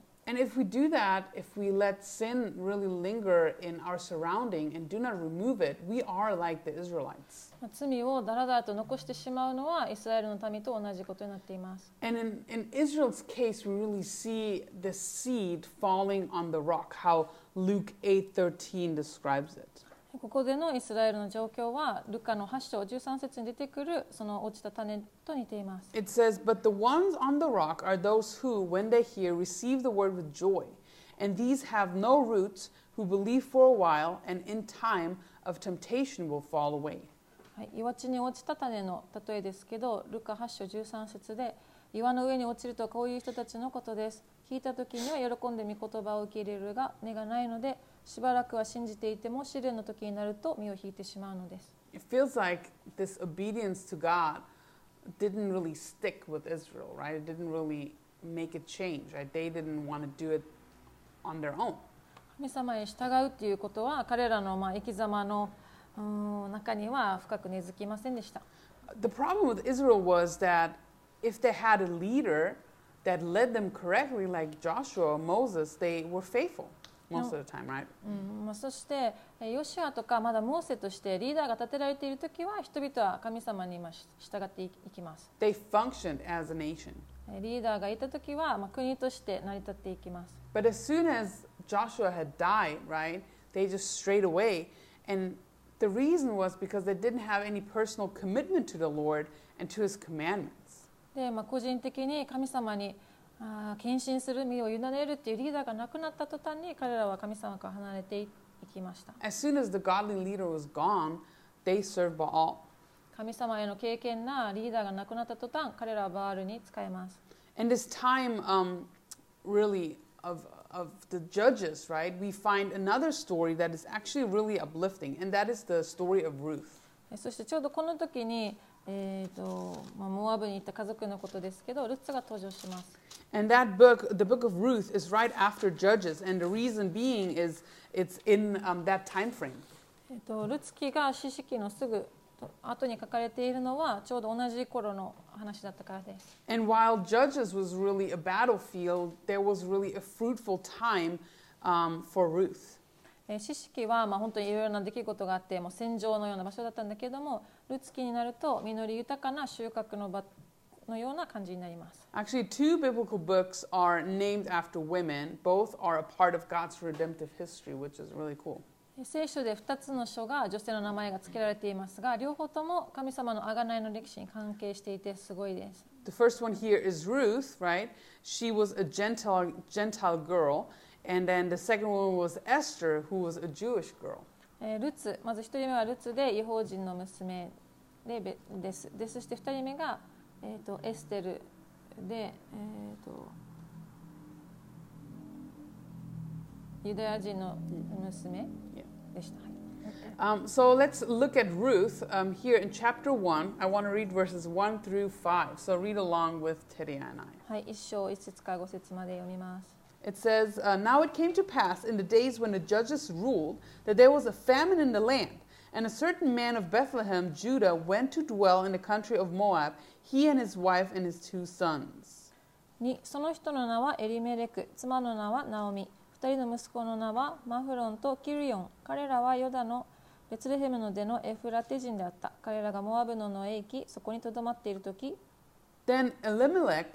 罪をだらだらと残してしまうのはイスラエルの民と同じことになっています。And in, in Israel's case, we really see the seed falling on the rock, how Luke eight thirteen describes it.ここでのイスラエルの状況はルカのはち章じゅうさん節に出てくるその落ちた種と似ています。It says, But the ones on the rock are those who, when they hear, receive the word with joy, and these have no roots, who believe for a while, and in time of temptation will fall away. はい、岩地に落ちた種の例えですけど、ルカはち章じゅうさん節で、岩の上に落ちるとこういう人たちのことです。聞いた時には喜んで御言葉を受け入れるが、根がないので、しばらくは信じていても試練の時になると身を引いてしまうのです。It feels like this obedience to God didn't really stick with Israel, right? It didn't really make a change, right? They didn't want to do it on their own. 神様に従うということは彼らのまあ生き様の中には深く根付きませんでした。The problem with Israel was that if they had a leader that led them correctly, like Joshua or Moses, they were faithful. most of the time, right? うん、まあ、そしてヨシュアとかまだモーセとしてリーダーが立てられているときは人々は神様に従っていきます。They functioned as a nation. リーダーがいたときは、まあ、国として成り立っていきます。But as soon as Joshua had died, right, they just strayed away. And the reason was because they didn't have any personal commitment to the Lord and to His commandments. で、まあ、個人的に神様にあ献身する身を委ねるっていうリーダーが亡くなった途端に彼らは神様から離れていきました。As soon as the godly leader was gone, they served Baal. 神様への敬虔なリーダーが亡くなった途端、彼らはバールに仕えます。And this time, um, really of of the judges, right? We find another story that is actually really uplifting, and that is the story of Ruth. そしてちょうどこの時に、えーとまあ、モアブに行った家族のことですけど、ルツが登場します。And that book, the book of Ruth, is right after Judges, and the reason being is it's in um, that time frame. えっと、ルツ記が士師記のすぐ後に書かれているのはちょうど同じ頃の話だったからです。And while Judges was really a battlefield, there was really a fruitful time um, for Ruth. 士師記はまあ本当にいろいろな出来事があって、もう戦場のような場所だったんだけれども、ルツ記になると実り豊かな収穫の場。のような感じになります。Actually, two biblical books are named after women. Both are a part of God's redemptive history, which is really cool. 聖書で二つの書が女性の名前が付けられていますが、両方とも神様の贖いの歴史に関係していてすごいです。The first one here is Ruth, right? She was a Gentile Gentile girl, and then the second one was Esther, who was a Jewish girl. ルツ、まず一人目はルツで異邦人の娘でです。です。そして二人目がえー、とエステルで、えー、とユダヤ人の娘でした。Um, so let's look at Ruth、um, here in chapter one. I want to read verses one through five. So read along with Teddy and I. はい、一章一節から五節まで読みます。It says, uh, Now it came to pass in the days when the judges ruled that there was a famine in the land. And a certain man of Bethlehem, Judah, went to dwell in the country of Moab, he and his wife and his two sons. にその人の名はエリメレク、妻の名はナオミ、二人の息子の名はマフロンとキルヨン。彼らはヨダのベツレヘムの出のエフラテ人であった。彼らがモアブの野へ行き、そこにとどまっているとき。Then Elimelech,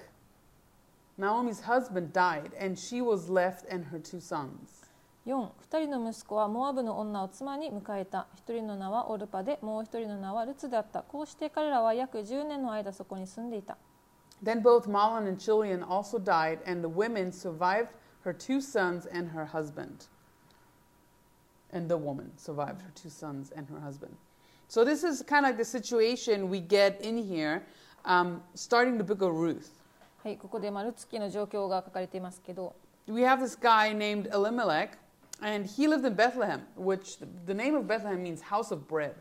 Naomi's husband, died, and she was left and her two sons.よん. 二人の息子はモアブの女を妻に迎えた。一人の名はオルパで、もう一人の名はルツであった。こうして彼らは約じゅうねんの間そこに住んでいた。Then both Mahlon and Chilion also died, and the women survived her two sons and her husband. And the woman survived her two sons and her husband. So this is kind of like the situation we get in here, um, starting the book of Ruth. はい、ここでまあルツ記の状況が書かれていますけど。We have this guy named Elimelech.And he lived in Bethlehem, which the name of Bethlehem means house of bread.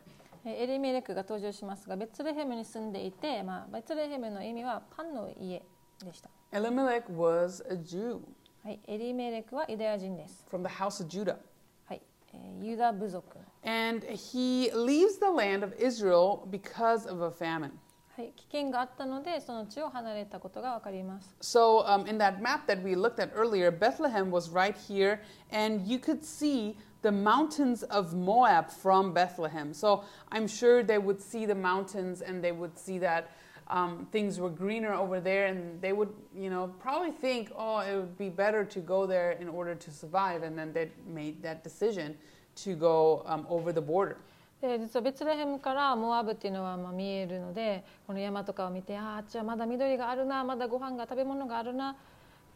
エリメレクが登場しますが、ベツレヘムに住んでいて、まあ、ベツレヘムの意味はパンの家でした。Elimelech was a Jew. はい、エリメレクはユダヤ人です。From the house of Judah. はい、ユダ部族。And he leaves the land of Israel because of a famine.はい、危険があったのでその地を離れたことがわかります。So, um, in that map that we looked at earlier, Bethlehem was right here, and you could see the mountains of Moab from Bethlehem. So, I'm sure they would see the mountains, and they would see that um, things were greener over there, and they would, you know, probably think, oh, it would be better to go there in order to survive, and then they made that decision to go um, over the border.で実はベツレヘムからモアブっていうのはまあ見えるのでこの山とかを見て あ, あっちはまだ緑があるなまだご飯が食べ物があるな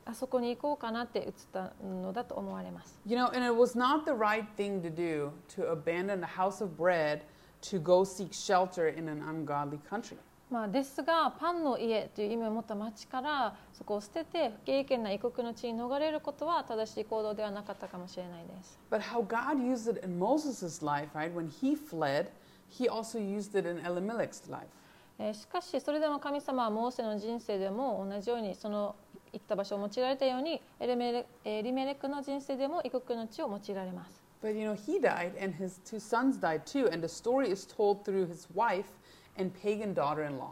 あそこに行こうかなって映ったのだと思われます。You know, and it was not the right thing to do to abandon the house of bread to go seek shelter in an ungodly country. まあですがパンの家という意味を持った町からそこを捨てて不敬虔な異国の地に逃れることは正しい行動ではなかったかもしれないです。But how God used it in Moses' life, right? When he fled, he also used it in Elimelech's life. しかしそれでも神様はモーセの人生でも同じようにその行った場所を用いられたようにエリメレ、エリメレクの人生でも異国の地を用いられます。But you know he died and his two sons died too, and the story is told through his wife.And pagan daughter-in-law.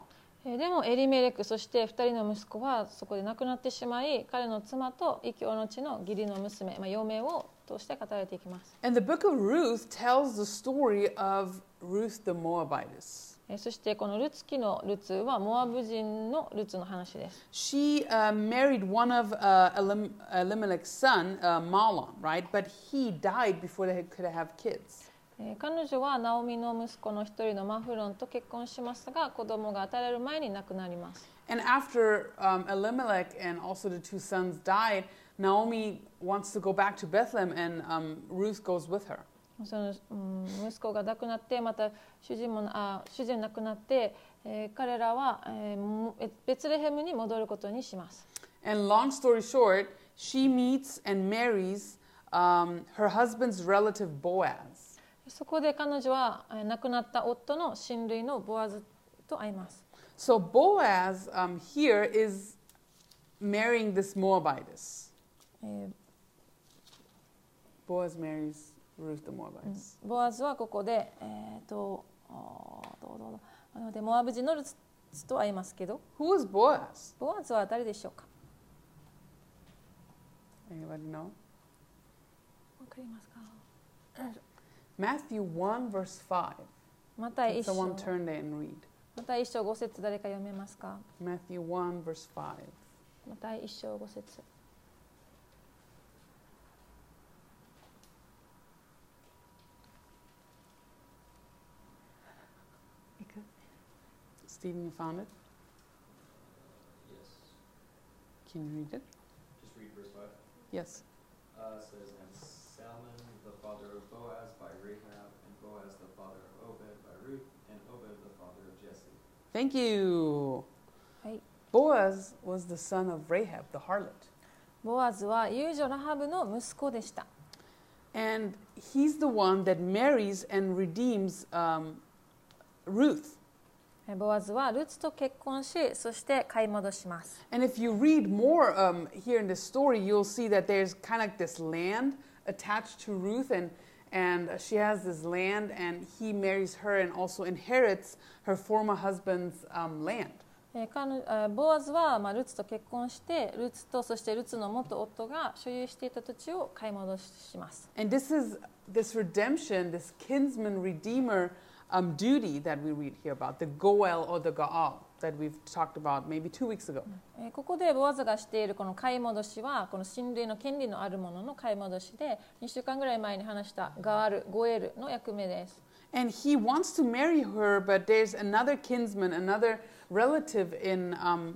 でもエリメレク、そしてふたりの息子はそこで亡くなってしまい、彼の妻と異教の地の義理の娘、まあ、嫁を通して語られていきます。And the book of Ruth tells the story of Ruth the Moabitess.そしてこのルツ記のルツはモアブ人のルツの話です。She、uh, married one of、uh, Elimelech's son, uh, Mahlon, right? But he died before they could have kids. 彼女はナオミの息子の一人のマフロンと結婚しますが、子供が与えられる前に亡くなります。And after、um, Elimelech and also the two sons died, Naomi wants to go back to Bethlehem, and、um, Ruth goes with her.そのうん、息子が亡くなってまた主人もあ主人亡くなって、えー、彼らは、えー、ベツレヘムに戻ることにします。And long story short, she meets and marries、um, her husband's relative Boaz. そこで彼女は亡くなった夫の親類のボアズと会います。So Boaz、um, here is marrying this Moabitess.、えー、Boaz marries.Ruth the Moabites. ボアズはここで、えー、とどうどうどうなのでモアブ人のルツと会いますけど。Who is Boaz? ボアズは誰でしょうか。Anybody know? わかりますか。Matthew one verse five. マタイ一章。Someone turn there and read. マタイ一章五節誰か読めますか。Matthew one verse five. マタイ一章五節。Stephen, you found it? Yes. Can you read it? Just read verse five? Yes. Uh, it says, And Salmon, the father of Boaz, by Rahab, and Boaz, the father of Obed, by Ruth, and Obed, the father of Jesse. Thank you. Hi. Boaz was the son of Rahab, the harlot. Boaz was Rahab's son. And he's the one that marries and redeems um, Ruth.ボアズはルツと結婚し、そして買い戻します。And if you read more、um, here in this story, you'll see that there's kind of like this land attached to Ruth, and and she has this land, and he marries her, and also inherits her former husband's、um, land. ボアズは、まあ、ルツと結婚して、ルツとそしてルツの元夫が所有していた土地を買い戻します。And this is this redemption, this kinsman redeemer.Um, duty that we read here about, the goel or the gaal that we've talked about maybe two weeks ago. ここでボアズがしているこの買い戻しはこの親類の権利のあるものの買い戻しでにしゅうかんぐらい前に話したガール、ゴエルの役目です。And he wants to marry her, but there's another kinsman, another relative in、um,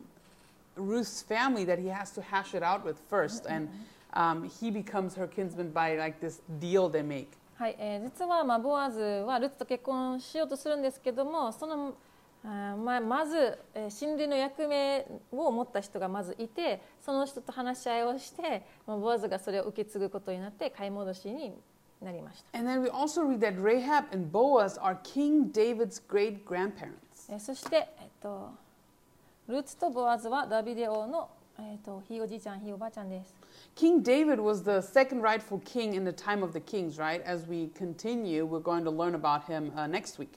Ruth's family that he has to hash it out with first, and、um, he becomes her kinsman by like this deal they make.はいえー、実は、まあ、ボアズはルツと結婚しようとするんですけどもその、まあ、まず、えー、親類の役目を持った人がまずいてその人と話し合いをして、まあ、ボアズがそれを受け継ぐことになって買い戻しになりました。And then we also read that Rahab and Boaz are King David's great-grandparents. えー、そして、えー、とルツとボアズはダビデ王の、えー、とひいおじいちゃんひいおばあちゃんです。King David was the second rightful king in the time of the kings, right? As we continue, we're going to learn about him、uh, next week.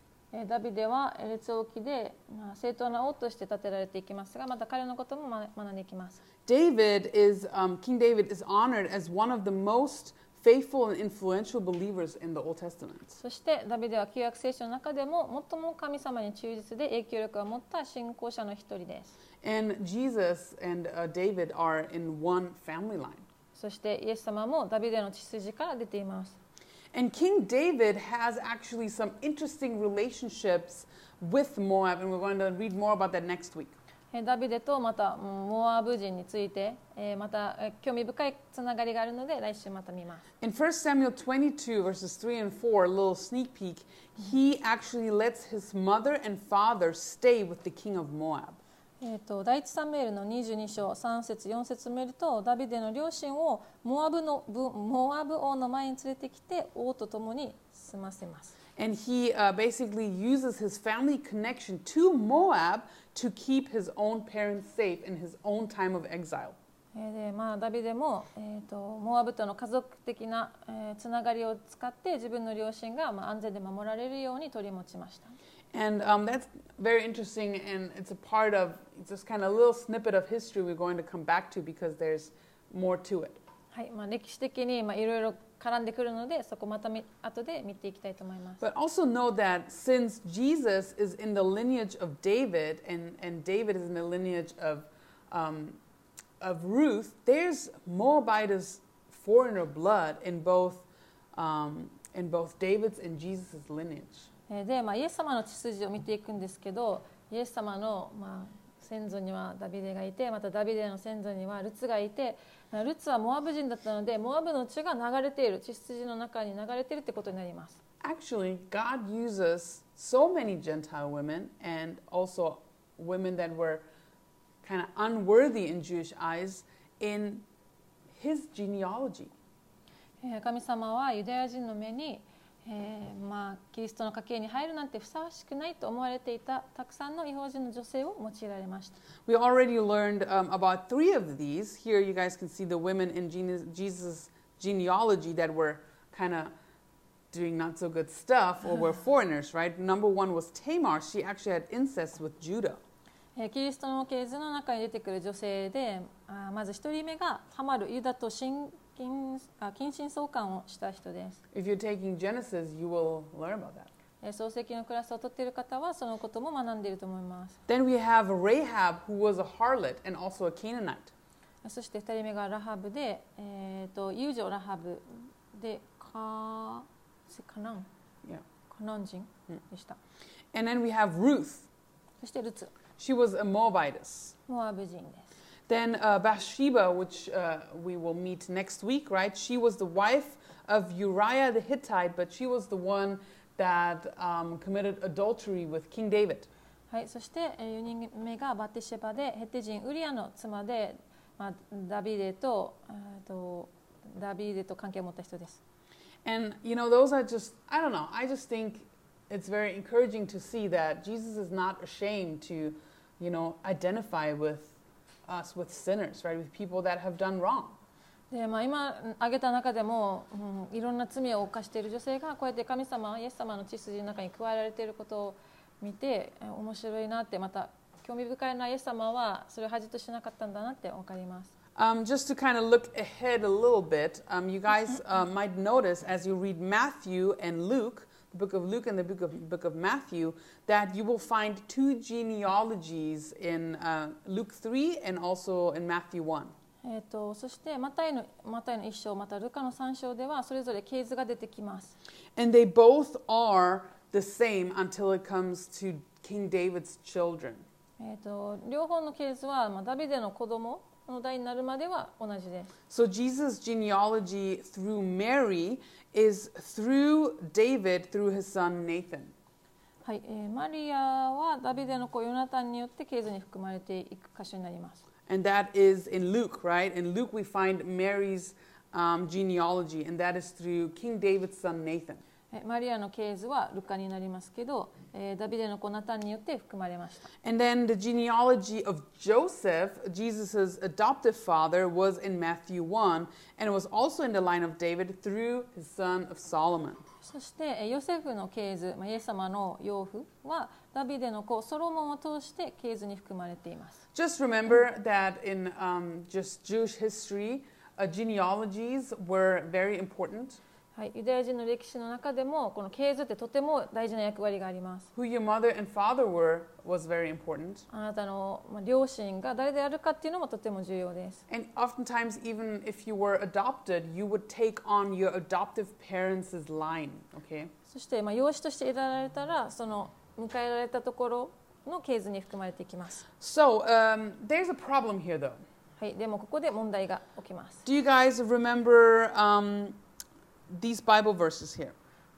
ダビデは列王記で正当な王として立てられていきますが、また彼のことも学んでいきます。David is、um, King David is honored as one of the most faithful and influential believers in the Old Testament. そしてダビデは旧約聖書の中でも最も神様に忠実で影響力を持った信仰者の一人です。And Jesus and、uh, David are in one family line.そしてイエス様もダビデの血筋から出ています。And King David has actually some interesting relationships with Moab, and we're going to read more about that next week. ダビデとまたモアブ人について、また興味深いつながりがあるので来週また見ます。In First Samuel twenty-two verses three and four, a little sneak peek, he actually lets his mother and father stay with the king of Moab.えー、と第一サムエルのにじゅうにしょうさんせつよんせつ見るとダビデの両親をモアブのモアブ王の前に連れてきて王と共に住ませます。And he、uh, basically uses his family connection to Moab to keep his own parents safe in his own time of exile. で、まあ、ダビデも、えー、とモアブとの家族的な、えー、つながりを使って自分の両親が、まあ、安全で守られるように取り持ちました。And um, that's very interesting, and it's a part of just kind of a little snippet of history we're going to come back to because there's more to it. はい、まあ歴史的にまあいろいろ絡んでくるので、そこまた後で見ていきたいと思います。But also know that since Jesus is in the lineage of David, and and David is in the lineage of um, of Ruth, there's Moabite foreigner blood in both um, in both David's and Jesus' lineage. で、まあ、イエス様の血筋を見ていくんですけど、イエス様の、まあ、先祖にはダビデがいて、またダビデの先祖にはルツがいて、ルツはモアブ人だったので、モアブの血が流れている、血筋の中に流れているってことになります。Actually, God uses so many Gentile women and also women that were kind of unworthy in Jewish eyes in His genealogy. 神様はユダヤ人の目に、えーまあ、キリストの家系に入るなんてふさわしくないと思われていたたくさんの異邦人の女性を用いられました。We already learned、um, about three of these. Here you guys can see the women in Jesus' genealogy that were kind of doing not so good stuff or were foreigners, right? Number one was Tamar. She actually had incest with Judah. キリストの系図の中に出てくる女性で、あまず一人目がハマル、ユダと親近親相関をした人です。If you're taking Genesis, you will learn about that. 創世記のクラスを取っている方はそのことも学んでいると思います。Then we have Rahab, who was a harlot and also a Canaanite. そして二人目がラハブで、えーと、遊女ラハブで、カナン、カナン人でした。And then we have Ruth. そしてルツ。She was a Moabitess. Then uh, Bathsheba, which uh, we will meet next week, right? She was the wife of Uriah the Hittite, but she was the one that um, committed adultery with King David. はい、そしてよにんめがバテシェバで、ヘテ人ウリアの妻で、まあ、ダビデと、えーと、ダビデと関係を持った人です。And you know, those are just, I don't know, I just think.It's very encouraging to see that Jesus is not ashamed to, you know, identify with us, with sinners, right? With people that have done wrong. で、まあ、今挙げた中でも、うん、いろんな罪を犯している女性がこうやって神様、イエス様の血筋の中に加えられていることを見て、面白いなって、また興味深いな、イエス様はそれを恥としなかったんだなって分かります。Um, just to kind of look ahead a little bit, um, you guys uh, might notice as you read Matthew and Luke.Book of Luke and the book of, book of Matthew, that you will find two genealogies in uh, Luke three and also in Matthew one. えっと、そしてマタイのマタイの一章、またルカの三章ではそれぞれ系図が出てきます。And they both are the same until it comes to King David's children. えっと、両方の系図は、まあ、ダビデの子供の代になるまでは同じです。So Jesus' genealogy through Mary is through David through his son Nathan. はい、えー、マリアはダビデの子ヨナタンによって系図に含まれていく箇所になります。And that is in Luke, right? In Luke we find Mary's、um, genealogy, and that is through King David's son Nathan.マリアの系図はルカになりますけど、ダビデの子ナタンによって含まれました。And then the genealogy of Joseph, Jesus' adoptive father, was in Matthew one, and it was also in the line of David through his son of Solomon. そしてヨセフの系図、イエス様の養父はダビデの子ソロモンを通して系図に含まれています。Just remember that in、um, just Jewish history, uh, genealogies were very important.はい、ユダヤ人の歴史の中でもこの系図ってとても大事な役割があります。Who your mother and father were was very important. あなたの両親が誰であるかっていうのもとても重要です。And oftentimes, even if you were adopted, you would take on your adoptive parents' line, okay? そして、まあ、養子として得られたら、その迎えられたところの系図に含まれていきます。So, um, there's a problem here, though. はい、でもここで問題が起きます。Do you guys remember, um,These Bible verses here.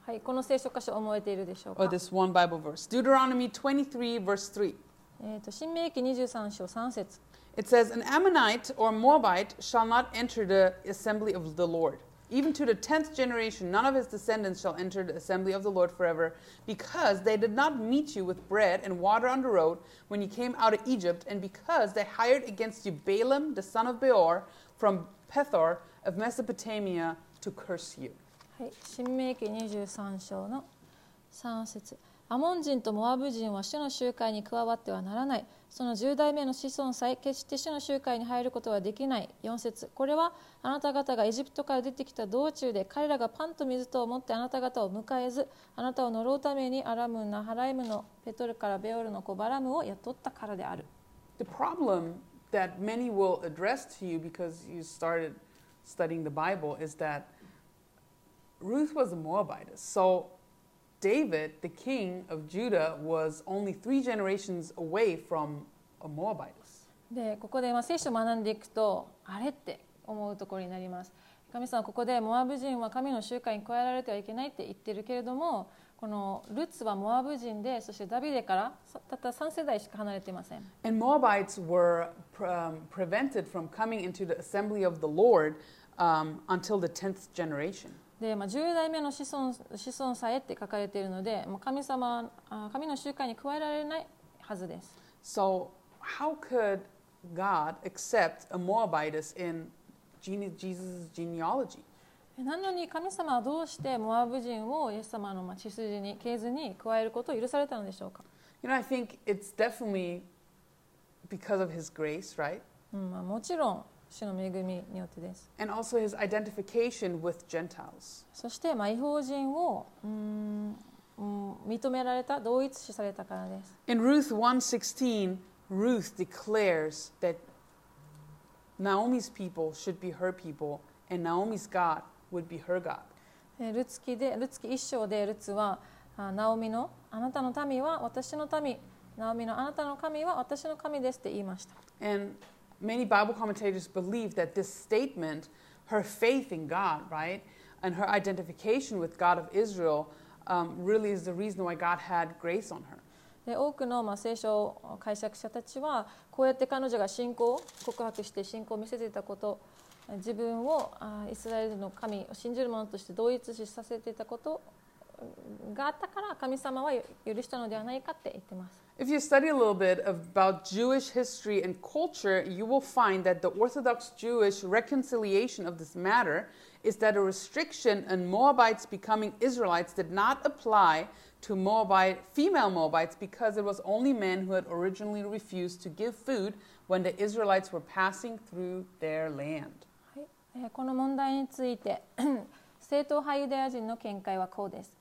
はい、この聖書箇所を覚えているでしょうか。Or this one Bible verse. Deuteronomy twenty-three, verse three. えっと、申命記にじゅうさん章さん節。It says, "An Ammonite or Moabite shall not enter the assembly of the Lord. Even to the tenth generation, none of his descendants shall enter the assembly of the Lord forever, because they did not meet you with bread and water on the road when you came out of Egypt, and because they hired against you Balaam, the son of Beor, from Pethor of Mesopotamia." To curse you. はい、申命記にじゅうさん章のさん節。アモン人とモアブ人は主の集会に加わってはならない。そのじゅう代目の子孫さえ決して主の集会に入ることはできない。よん節、これはあなた方がエジプトから出てきた道中で彼らがパンと水とを持ってあなた方を迎えず、あなたを呪うためにアラムナハライムのペトルからベオルの子バラムを雇ったからである。 The problem that many will address to you because you started studying the Bible is that Ruth was a Moabitess. So David, the king of Judah, was only three generations away from a Moabitess. で、ここでまあ聖書を学んでいくと、あれって思うところになります。神様はここでモアブ人は神の集会に加えられてはいけないって言ってるけれども、このルツはモアブ人で、そしてダビデからたったさん世代しか離れていません。And Moabites were prevented from coming into the assembly of the Lord um, until the tenth generation.でまあ、じゅう代目の子孫、子孫さえって書かれているので、もう神様、神の集会に加えられないはずです。So, how could God accept a Moabitess in Jesus' genealogy? なのに神様はどうしてモアブ人をイエス様の血筋に、系図に加えることを許されたのでしょうか？ You know, I think it's definitely because of His grace, right? うん、まあ、もちろん。主の恵みによってです。And also his identification with Gentiles. そして、まあ、異邦人を、うん、認められた、同一視されたからです。In Ruth one sixteen, Ruth declares that Naomi's people should be her people, and Naomi's God would be her God. ルツ記で、ルツ記一章でルツは、ナオミのあなたの民は私の民、ナオミのあなたの神は私の神ですって言いました。And Many Bible commentators believe that this statement, her faith in God, right, and her identification with God of Israel, um, really is the reason why God had grace on her. で、多くのまあ聖書解釈者たちは、こうやって彼女が信仰を告白して信仰を見せていたこと、自分をイスラエルの神を信じる者として同一視させていたことがあったから、神様は許したのではないかって言ってます。If you study a little bit about Jewish history and culture, you will find that the Orthodox Jewish reconciliation of this matter is that a restriction on Moabites becoming Israelites did not apply to Moabite, female Moabites because it was only men who had originally refused to give food when the Israelites were passing through their land. この問題について、正統派ユダヤ人の見解はこうです。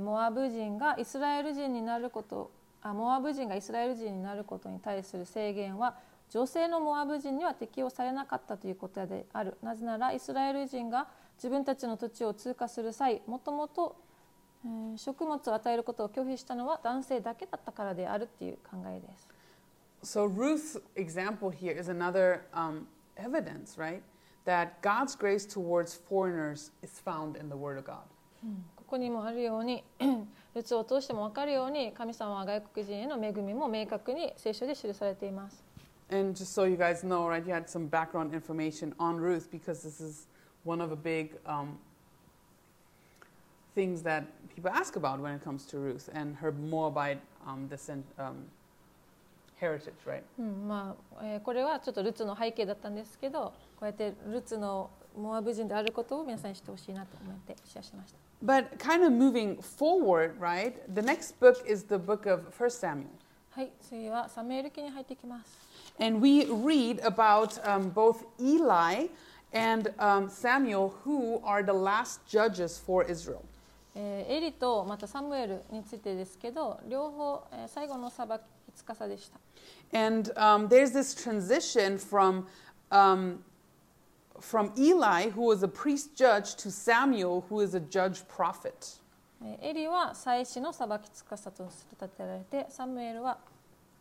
モアブ人がイスラエル人になることモアブ人がイスラエル人になることに対する制限は女性のモアブ人には適用されなかったということである。なぜならイスラエル人が自分たちの土地を通過する際、もともと食物を与えることを拒否したのは男性だけだったからであるという考えです。So Ruth's example here is another、um, evidence, right? That God's grace towards foreigners is found in the Word of God.、うんここにもあるように、ルツを通しても分かるように、神様は外国人への恵みも明確に聖書で記されています。And just so you guys know, right? You had some background information on Ruth because this is one of the big、um, things that people ask about when it comes to Ruth and her Moabite、um, descent.、Um, heritage, right? うん、まあ、えー、これはちょっとルツの背景だったんですけど、こうやってルツのモアブ人であることを皆さんに知ってほしいなと思ってシェアしました。But kind of moving forward, right? The next book is the book of First Samuel. はい、次はサムエル記に入ってきます。And we read about、um, both Eli and、um, Samuel, who are the last judges for Israel.えー、エリとまたサムエルについてですけど、両方、えー、最後の裁き司でした。And、um, there's this transition from、um, from Eli, who was a priest judge, to Samuel, who is a judge prophet. エリは祭司の裁き司として立てられて、サムエルは、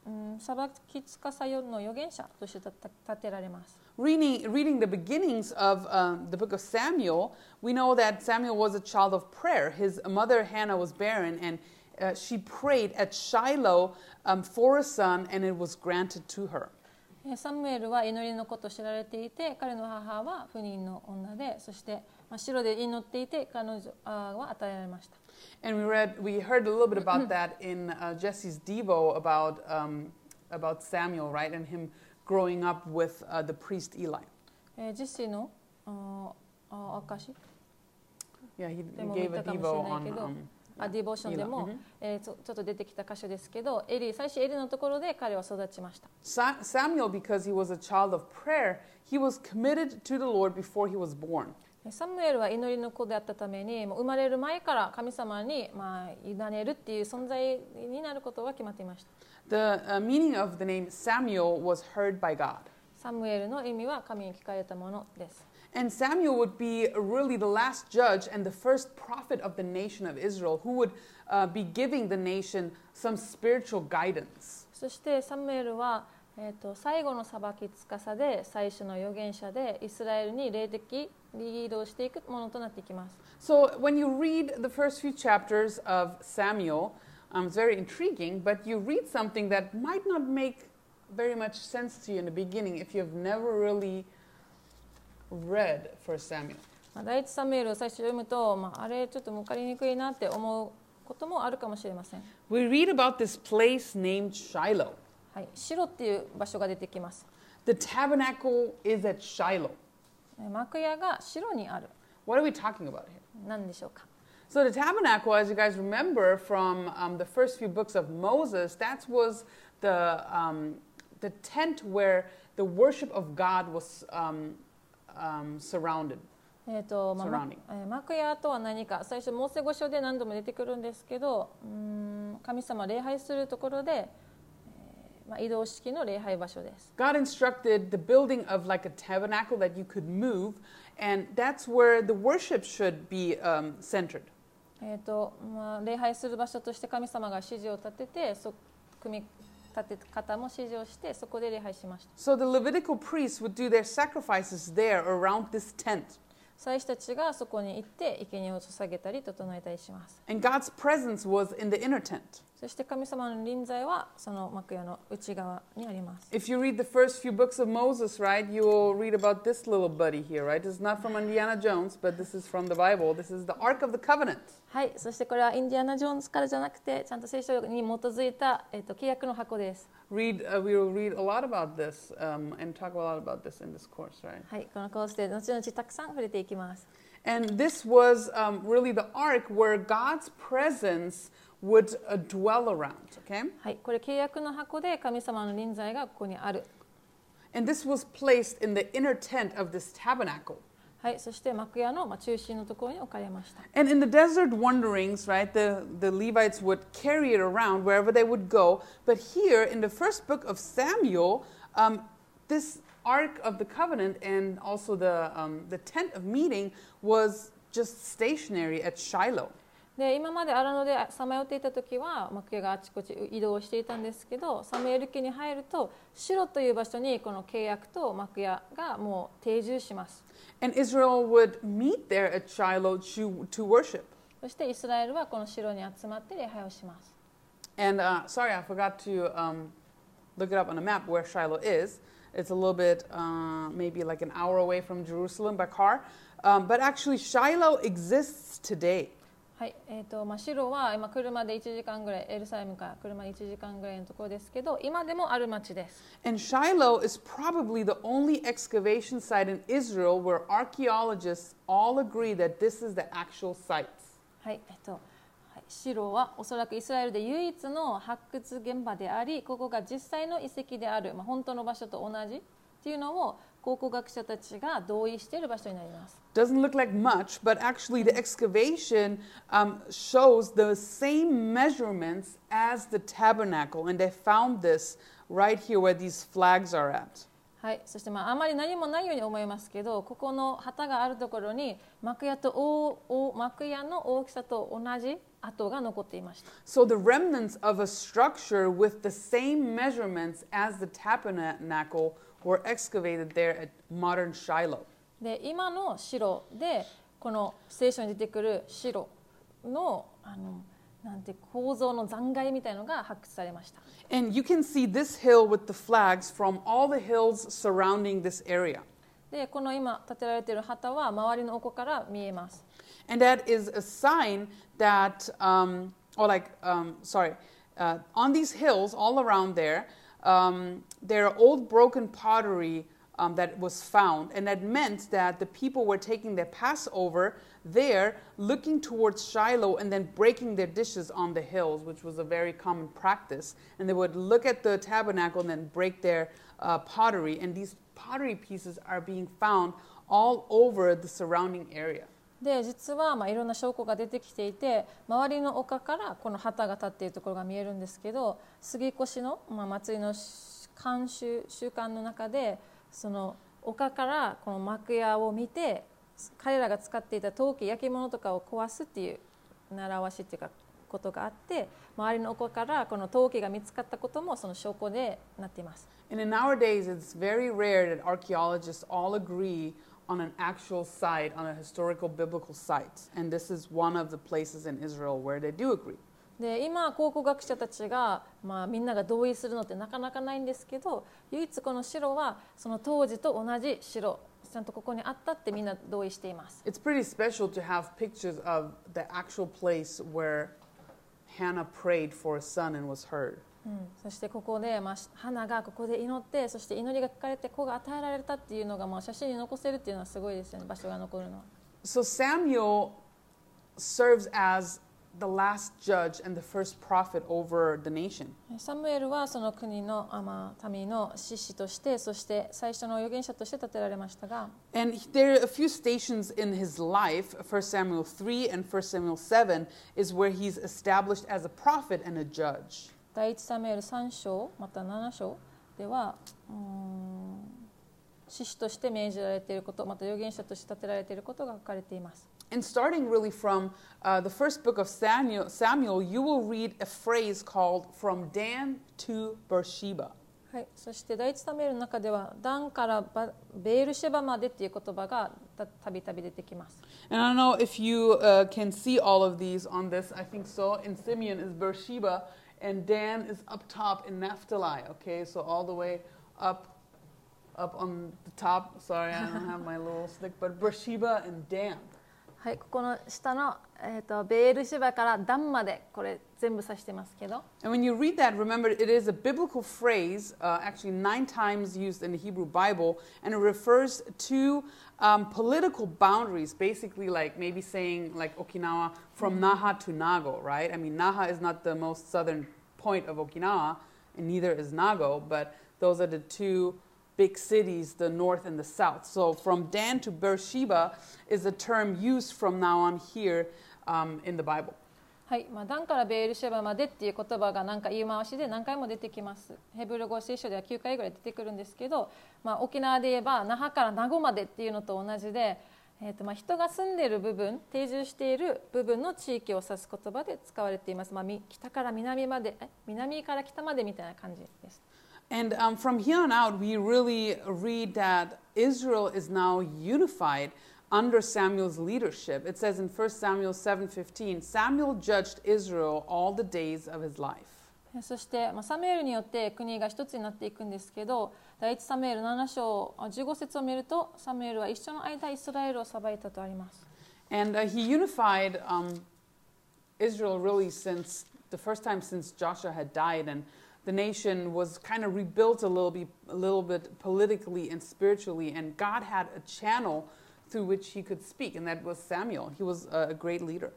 うん、裁き司の預言者として立てられます。Reading, reading the beginnings of、um, the book of Samuel, we know that Samuel was a child of prayer. His mother Hannah was barren, and、uh, she prayed at Shiloh、um, for a son, and it was granted to her. サムエルは祈りの子と知られていて、彼の母は不妊の女で、そしてシロで祈っていて、彼女は与えられました。And we read, we heard a little bit about that in、uh, Jesse's Devo about、um, about Samuel, right, and him.growing up with、uh, the priest Eli. Yeah, he gave a devo on, um, あディボーションでも、えー、ちょっと出てきた箇所ですけど、エリー、最初エリーのところで彼は育ちました。Samuel, because he was a child of prayer, he was committed to the Lord before he was born. サムエルは祈りの子であったために、もう生まれる前から神様にまあ委ねるっていう存在になることは決まっていました。The uh, meaning of the name Samuel was heard by God. サムエルの意味は神に聞かれたものです。And Samuel would be really the last judge and the first prophet of the nation of Israel, who would uh, be giving the nation some spiritual guidance. そしてサムエルは、えーと、最後の裁き司で最初の預言者でイスラエルに霊的リードをしていくものとなっていきます。So when you read the first few chapters of Samuel, um, it's very intriguing, but you read something that might not make very much sense to you in the beginning if you've never really read for Samuel. 第一サムエルを最初読むと、まあ、あれちょっと分かりにくいなって思うこともあるかもしれません。We read about this place named Shiloh. はい、シロっていう場所が出てきます。The tabernacle is at Shiloh. 幕屋がシロにある。What are we talking about here? 何でしょうか。So the tabernacle, as you guys remember from、um, the first few books of Moses, that was the、um, the tent where the worship of God was、um,Um, surrounded. えっと、まあ、幕屋とは何か、最初モーセ五章で何度も出てくるんですけど、うーん、神様礼拝するところで、まあ、移動式の礼拝場所です。God instructed the building of like a tabernacle that you could move, and that's where the worship should be um, centered. えっと、まあ、礼拝する場所として神様が指示を立てて、そ組み立て方も指示をしてそこで礼拝しました。So the Levitical priests would do their sacrifices there around this tent. 祭司たちがそこに行って生贄を捧げたり整えたりします。And God's presence was in the inner tent. そして神様の臨在はその幕屋の内側にあります。If you read the first few books of Moses, right, you will read about this little buddy here, right? This is not from Indiana Jones, but this is from the Bible. This is the Ark of the Covenant.はい、そしてこれはインディアナ・ジョーンズからじゃなくて、ちゃんと聖書に基づいた、えっと、契約の箱です。Read, uh, we will read a lot about this, um, and talk a lot about this in this course, right? はい、このコースで後々たくさん触れていきます。And this was, um, really the ark where God's presence would, uh, dwell around, okay? はい、これ契約の箱で神様の臨在がここにある。And this was placed in the inner tent of this tabernacle.はい、そして幕屋の中心のところに置かれました。And in the desert wanderings, right, the the Levites would carry it around wherever they would go. But here in the first book of Samuel, um, this Ark of the Covenant and also the um, the tent of meeting was just stationary at Shiloh. で、今まで荒野でさまよっていた時は幕屋があちこち移動していたんですけど、サムエル記に入るとシロという場所にこの契約と幕屋がもう定住します。And Israel would meet there at Shiloh to, to worship. そしてイスラエルはこのシロに集まって礼拝をします。And uh, sorry, I forgot to um, look it up on a map where Shiloh is. It's a little bit uh, maybe like an hour away from Jerusalem by car. Um, but actually, Shiloh exists today. はい、えーとまあ、シロは今車でいちじかんぐらい、エルサレムから車でいちじかんぐらいのところですけど、今でもある町です。And Shiloh is probably the only excavation site in Israel where archaeologists all agree that this is the actual site. はい、えっと、シロはおそらくイスラエルで唯一の発掘現場であり、ここが実際の遺跡である、まあ、本当の場所と同じっていうのを考古学者たちが同意している場所になります。Doesn't look like much, but actually the excavation um, shows the same measurements as the tabernacle, and they found this right here where these flags are at. はい、そしてまああまり何もないように思いますけど、ここの旗があるところに幕屋とおお幕屋の大きさと同じ跡が残っていました。So the remnants of a structure with the same measurements as the tabernacle.were excavated there at modern Shiloh. で、今のシロでこの聖書に出てくるシロのあのなんて構造の残骸みたいのが発掘されました。And you can see this hill with the flags from all the hills surrounding this area. で、この今建てられている旗は周りのおこから見えます。And that is a sign that, um, or like, um, sorry, uh, on these hills all around there.Um, there are old broken pottery um, that was found, and that meant that the people were taking their Passover there, looking towards Shiloh and then breaking their dishes on the hills, which was a very common practice. And they would look at the tabernacle and then break their uh, pottery. And these pottery pieces are being found all over the surrounding area. で、実はまあいろんな証拠が出てきていて、周りの丘からこの旗が立っているところが見えるんですけど、杉越の、まあ、祭りの慣習、習慣の中で、その丘からこの幕屋を見て、彼らが使っていた陶器、焼き物とかを壊すっていう習わしっていうかことがあって、周りの丘からこの陶器が見つかったこともその証拠でなっています。And in our days, it's very rare that archaeologists all agree on an actual site, on a historical biblical site. And this is one of the places in Israel where they do agree. で、今考古学者たちが、まあ、みんなが同意するのってなかなかないんですけど、唯一この城はその当時と同じ城、ちゃんとここにあったってみんな同意しています。It's pretty special to have pictures of the actual place where Hannah prayed for a son and was heard. うん、そしてここで、まあ、花がここで祈って、そして祈りが聞かれて子が与えられたっていうのが、まあ、写真に残せるっていうのはすごいですよね、場所が残るのは。So Samuel serves as the last judge and the first prophet over the nation. サムエルはその国の、まあ、民の士師として、そして最初の預言者として立てられましたが。And there are a few stations in his life, First Samuel three and First Samuel seven, is where he's established as a prophet and a judge. 第一サムエルさん章またなな章では、士師として命じられていること、また預言者として立てられていることが書かれています。And starting really from、uh, the first book of Samuel, Samuel, you will read a phrase called "From Dan to Beersheba." はい、そして第一サムエルの中では、ダンからベールシェバまでという言葉がたびたび出てきます。And I don't know if you、uh, can see all of these on this. I think so. In Simeon is Beersheba. And Dan is up top in Naphtali, okay? So all the way up, up on the top. Sorry, I don't have my little stick, but Beersheba and Dan. はい、ここの下の、えーと、ベールシェバからダンまでこれ全部指してますけど。And when you read that, remember it is a biblical phrase, uh, actually nine times used in the Hebrew Bible, and it refers to um, political boundaries, basically like maybe saying like Okinawa from Naha to Nago, right? I mean, Naha is not the most southern point of Okinawa, and neither is Nago, but those are the two big cities, the north and the south. So from Dan to Beersheba is a term used from now on here um, in the Bible. はい、まあ、ダンからベールシェバまでっていう言葉がなんか言い回しで何回も出てきます。ヘブル語聖書ではきゅうかいぐらい出てくるんですけど、まあ、沖縄で言えば那覇から名護までっていうのと同じで、えーとまあ、人が住んでいる部分、定住している部分の地域を指す言葉で使われています。まあ、北から南まで、え、南から北までみたいな感じです。And um, from here on out, we really read that Israel is now unified under Samuel's leadership. It says in First Samuel seven fifteen, Samuel judged Israel all the days of his life. そして、まあ、サムエルによって国が一つになっていくんですけど、第一サムエルなな章じゅうご節を見ると、サムエルは一緒の間イスラエルを裁いたとあります。And、uh, he unified um, Israel really since the first time since Joshua had died and the nation was kind of rebuilt a little bit, a little bit politically and spiritually, and God had a channel through which he could speak, and that was Samuel. He was a great leader.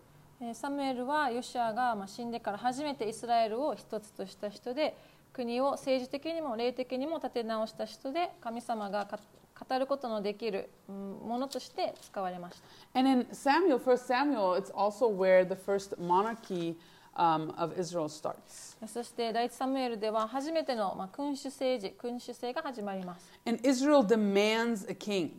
サムエルはヨシュアが死んでから初めてイスラエルを一つとした人で、国を政治的にも霊的にも立て直した人で、神様が語ることのできるものとして使われました。And in Samuel, First Samuel, it's also where the first monarchy Um, of Israel starts. そして第一サムエルでは初めての、まあ、君主政治、君主制が始まります。And Israel demands a king.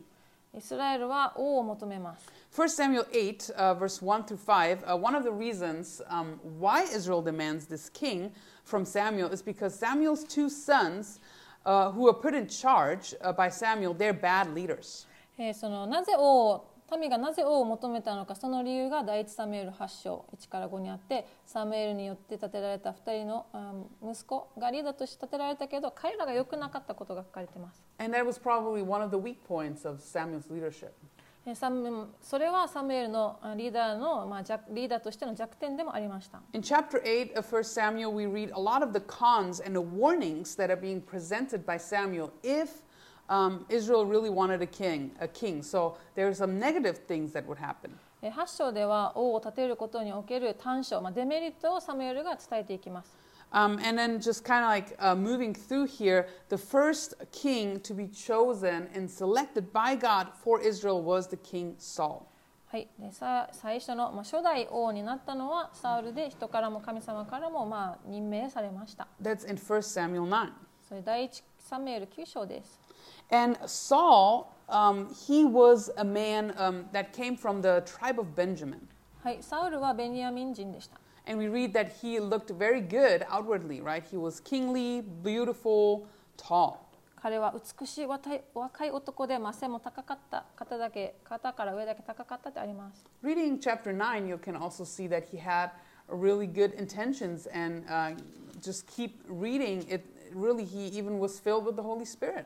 イスラエルは王を求めます。First Samuel eight, uh, verse one through five, uh, one of the reasons um, why Israel demands this king from Samuel is because Samuel's two sons, uh, who were put in charge uh, by Samuel, they're bad leaders. えー、そのなぜ王を民がなぜ王を求めたのか、その理由が第一サムエルはち章いちからごにあって、サムエルによって建てられたふたりの息子がリーダーとして建てられたけど、彼らが良くなかったことが書かれています。それはサムエルのリーダーの、まあ、リーダーとしての弱点でもありました。In chapter eight of First Samuel, we read a lot of the cons and the warnings that are being presented by Samuel if Um, Israel really wanted a king, a king. So there are some negative things that would happen. はち章では王を立てることにおける短所、まあ、デメリットをサムエルが伝えていきます。Um, and then just kind of like uh, moving through here, the first king to be chosen and selected by God for Israel was the king Saul. はい、でさ最初の、まあ、初代王になったのはサウルで人からも神様からも、まあ、任命されました。That's in First Samuel nine. それ第一サムエルきゅう章です。And Saul, um, he was a man um, that came from the tribe of Benjamin. はい、サウルはベニヤミン人でした。And we read that he looked very good outwardly, right? He was kingly, beautiful, tall. 彼は美しい若い男で、まあ、背も高かった、肩だけ、肩から上だけ高かったってあります。Reading chapter nine, you can also see that he had really good intentions, and uh, just keep reading it. Really, he even was filled with the Holy Spirit.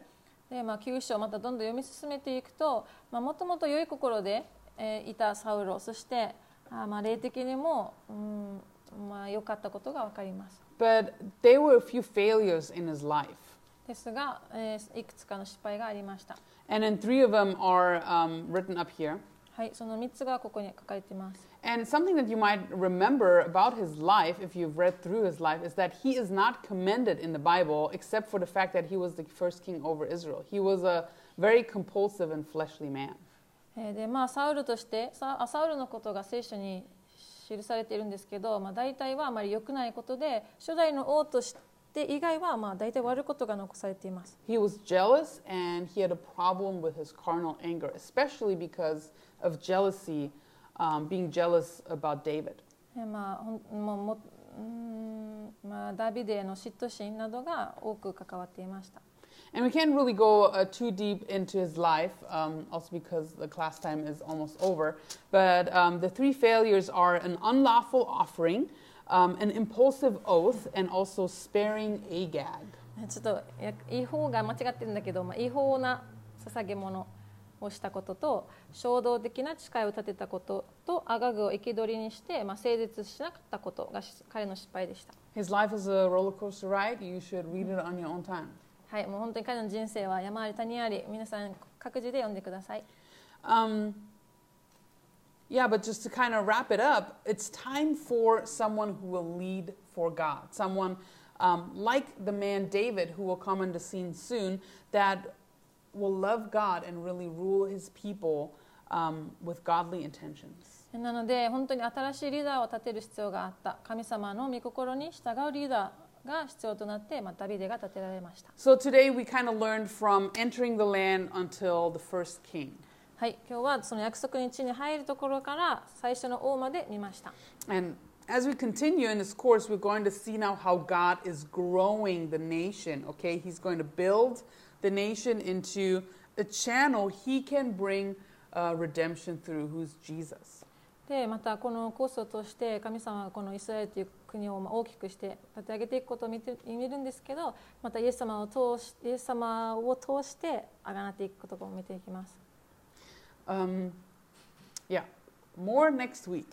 で、まあ、きゅう章またどんどん読み進めていくと、まあ、もともと良い心で、えー、いたサウロ、そしてあまあ霊的にも、うんまあ、良かったことが分かります。But there were a few failures in his life. ですが、えー、いくつかの失敗がありました。And then three of them are, um, written up here. はい、そのみっつがここに書かれています。And something that you might remember about his life, if you've read through his life, is that he is not commended in the Bible, except for the fact that he was the first king over Israel. He was a very compulsive and fleshly man. で、まあ、サウルとして、サウルのことが聖書に記されているんですけど、まあ、大体はあまり良くないことで、初代の王として以外はまあ大体悪いことが残されています。He was jealous and he had a problem with his carnal anger, especially because of jealousy, um, being jealous about David. まあ、もう、うん、まあ、ダビデへの嫉妬心などが多く関わっていました。And we can't really go uh, too deep into his life, um, also because the class time is almost over. But um, the three failures are an unlawful offering, um, an impulsive oath, and also sparing a gag. ちょっと違法が間違ってるんだけど、まあ、違法な捧げ物をしたことと、衝動的な誓いを立てたことと、アガグを生き捕りにして、まあ、成立しなかったことが彼の失敗でした。His life is a roller coaster ride. You should read it on your own time.はい、もう本当に彼の人生は山あり谷あり、皆さん各自で読んでください。Um, yeah, but just to kind of wrap it up, it's time for someone who will lead for God. Someone um, like the man David, who will come on the scene soon, that will love God and really rule his people um, with godly intentions.なので、本当に新しいリーダーを立てる必要があった。神様の御心に従うリーダー。が必要となって、まあ、ダビデが立てられました。So today we kind of learned from entering the land until the first king. はい、今日はその約束の地に入るところから最初の王まで見ました。And as we continue in this course, we're going to see now how God is growing the nation. Okay, He's going to build the nation into a channel He can bring uh, redemption through, who's Jesus.でまたこのコースを通して神様はこのイスラエルという国を大きくして立て上げていくことを見て見るんですけど、またイエス様を通しイエス様を通してあがなっていくことも見ていきます。Um, yeah, more next week.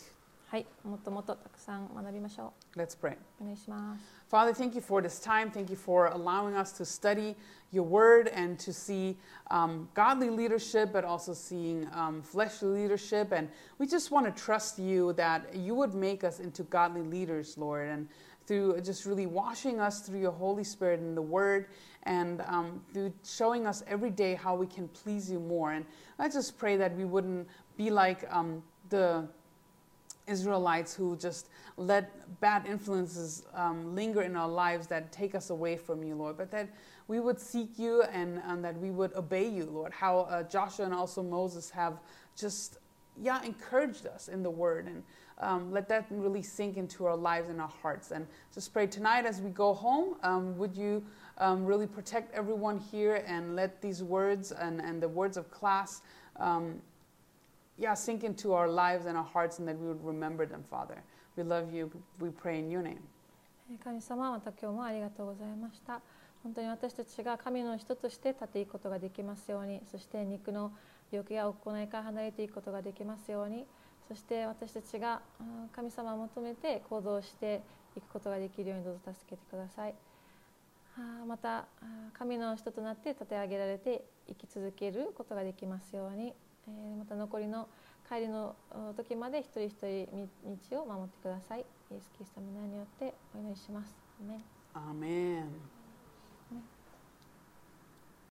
はい、もっともっとたくさん学びましょう。Let's pray. お願いします。Father, thank you for this time. Thank you for allowing us to study your word and to see um, godly leadership, but also seeing um, fleshly leadership. And we just want to trust you that you would make us into godly leaders, Lord, and through just really washing us through your Holy Spirit and the word, and um, through showing us every day how we can please you more. And I just pray that we wouldn't be like um, the...Israelites who just let bad influences um, linger in our lives that take us away from you, Lord, but that we would seek you and, and that we would obey you, Lord, how uh, Joshua and also Moses have just, yeah, encouraged us in the word, and um, let that really sink into our lives and our hearts. And just pray tonight as we go home, um, would you um, really protect everyone here and let these words and, and the words of class um,Yeah, sink into our lives and our hearts, and that we would remember them, Father. We love you. We pray in your name. 神様、また今日もありがとうございました。本当に私たちが神の人として立っていくことができますように、そして肉の欲や行いから離れていくことができますように、そして私たちが神様を求めて行動していくことができるようにどうぞ助けてください。また神の人となって立て上げられて生き続けることができますように。また残りの帰りの時まで一人一人道を守ってください。イエス・キリストの名によってお祈りします。アーメン。アーメン。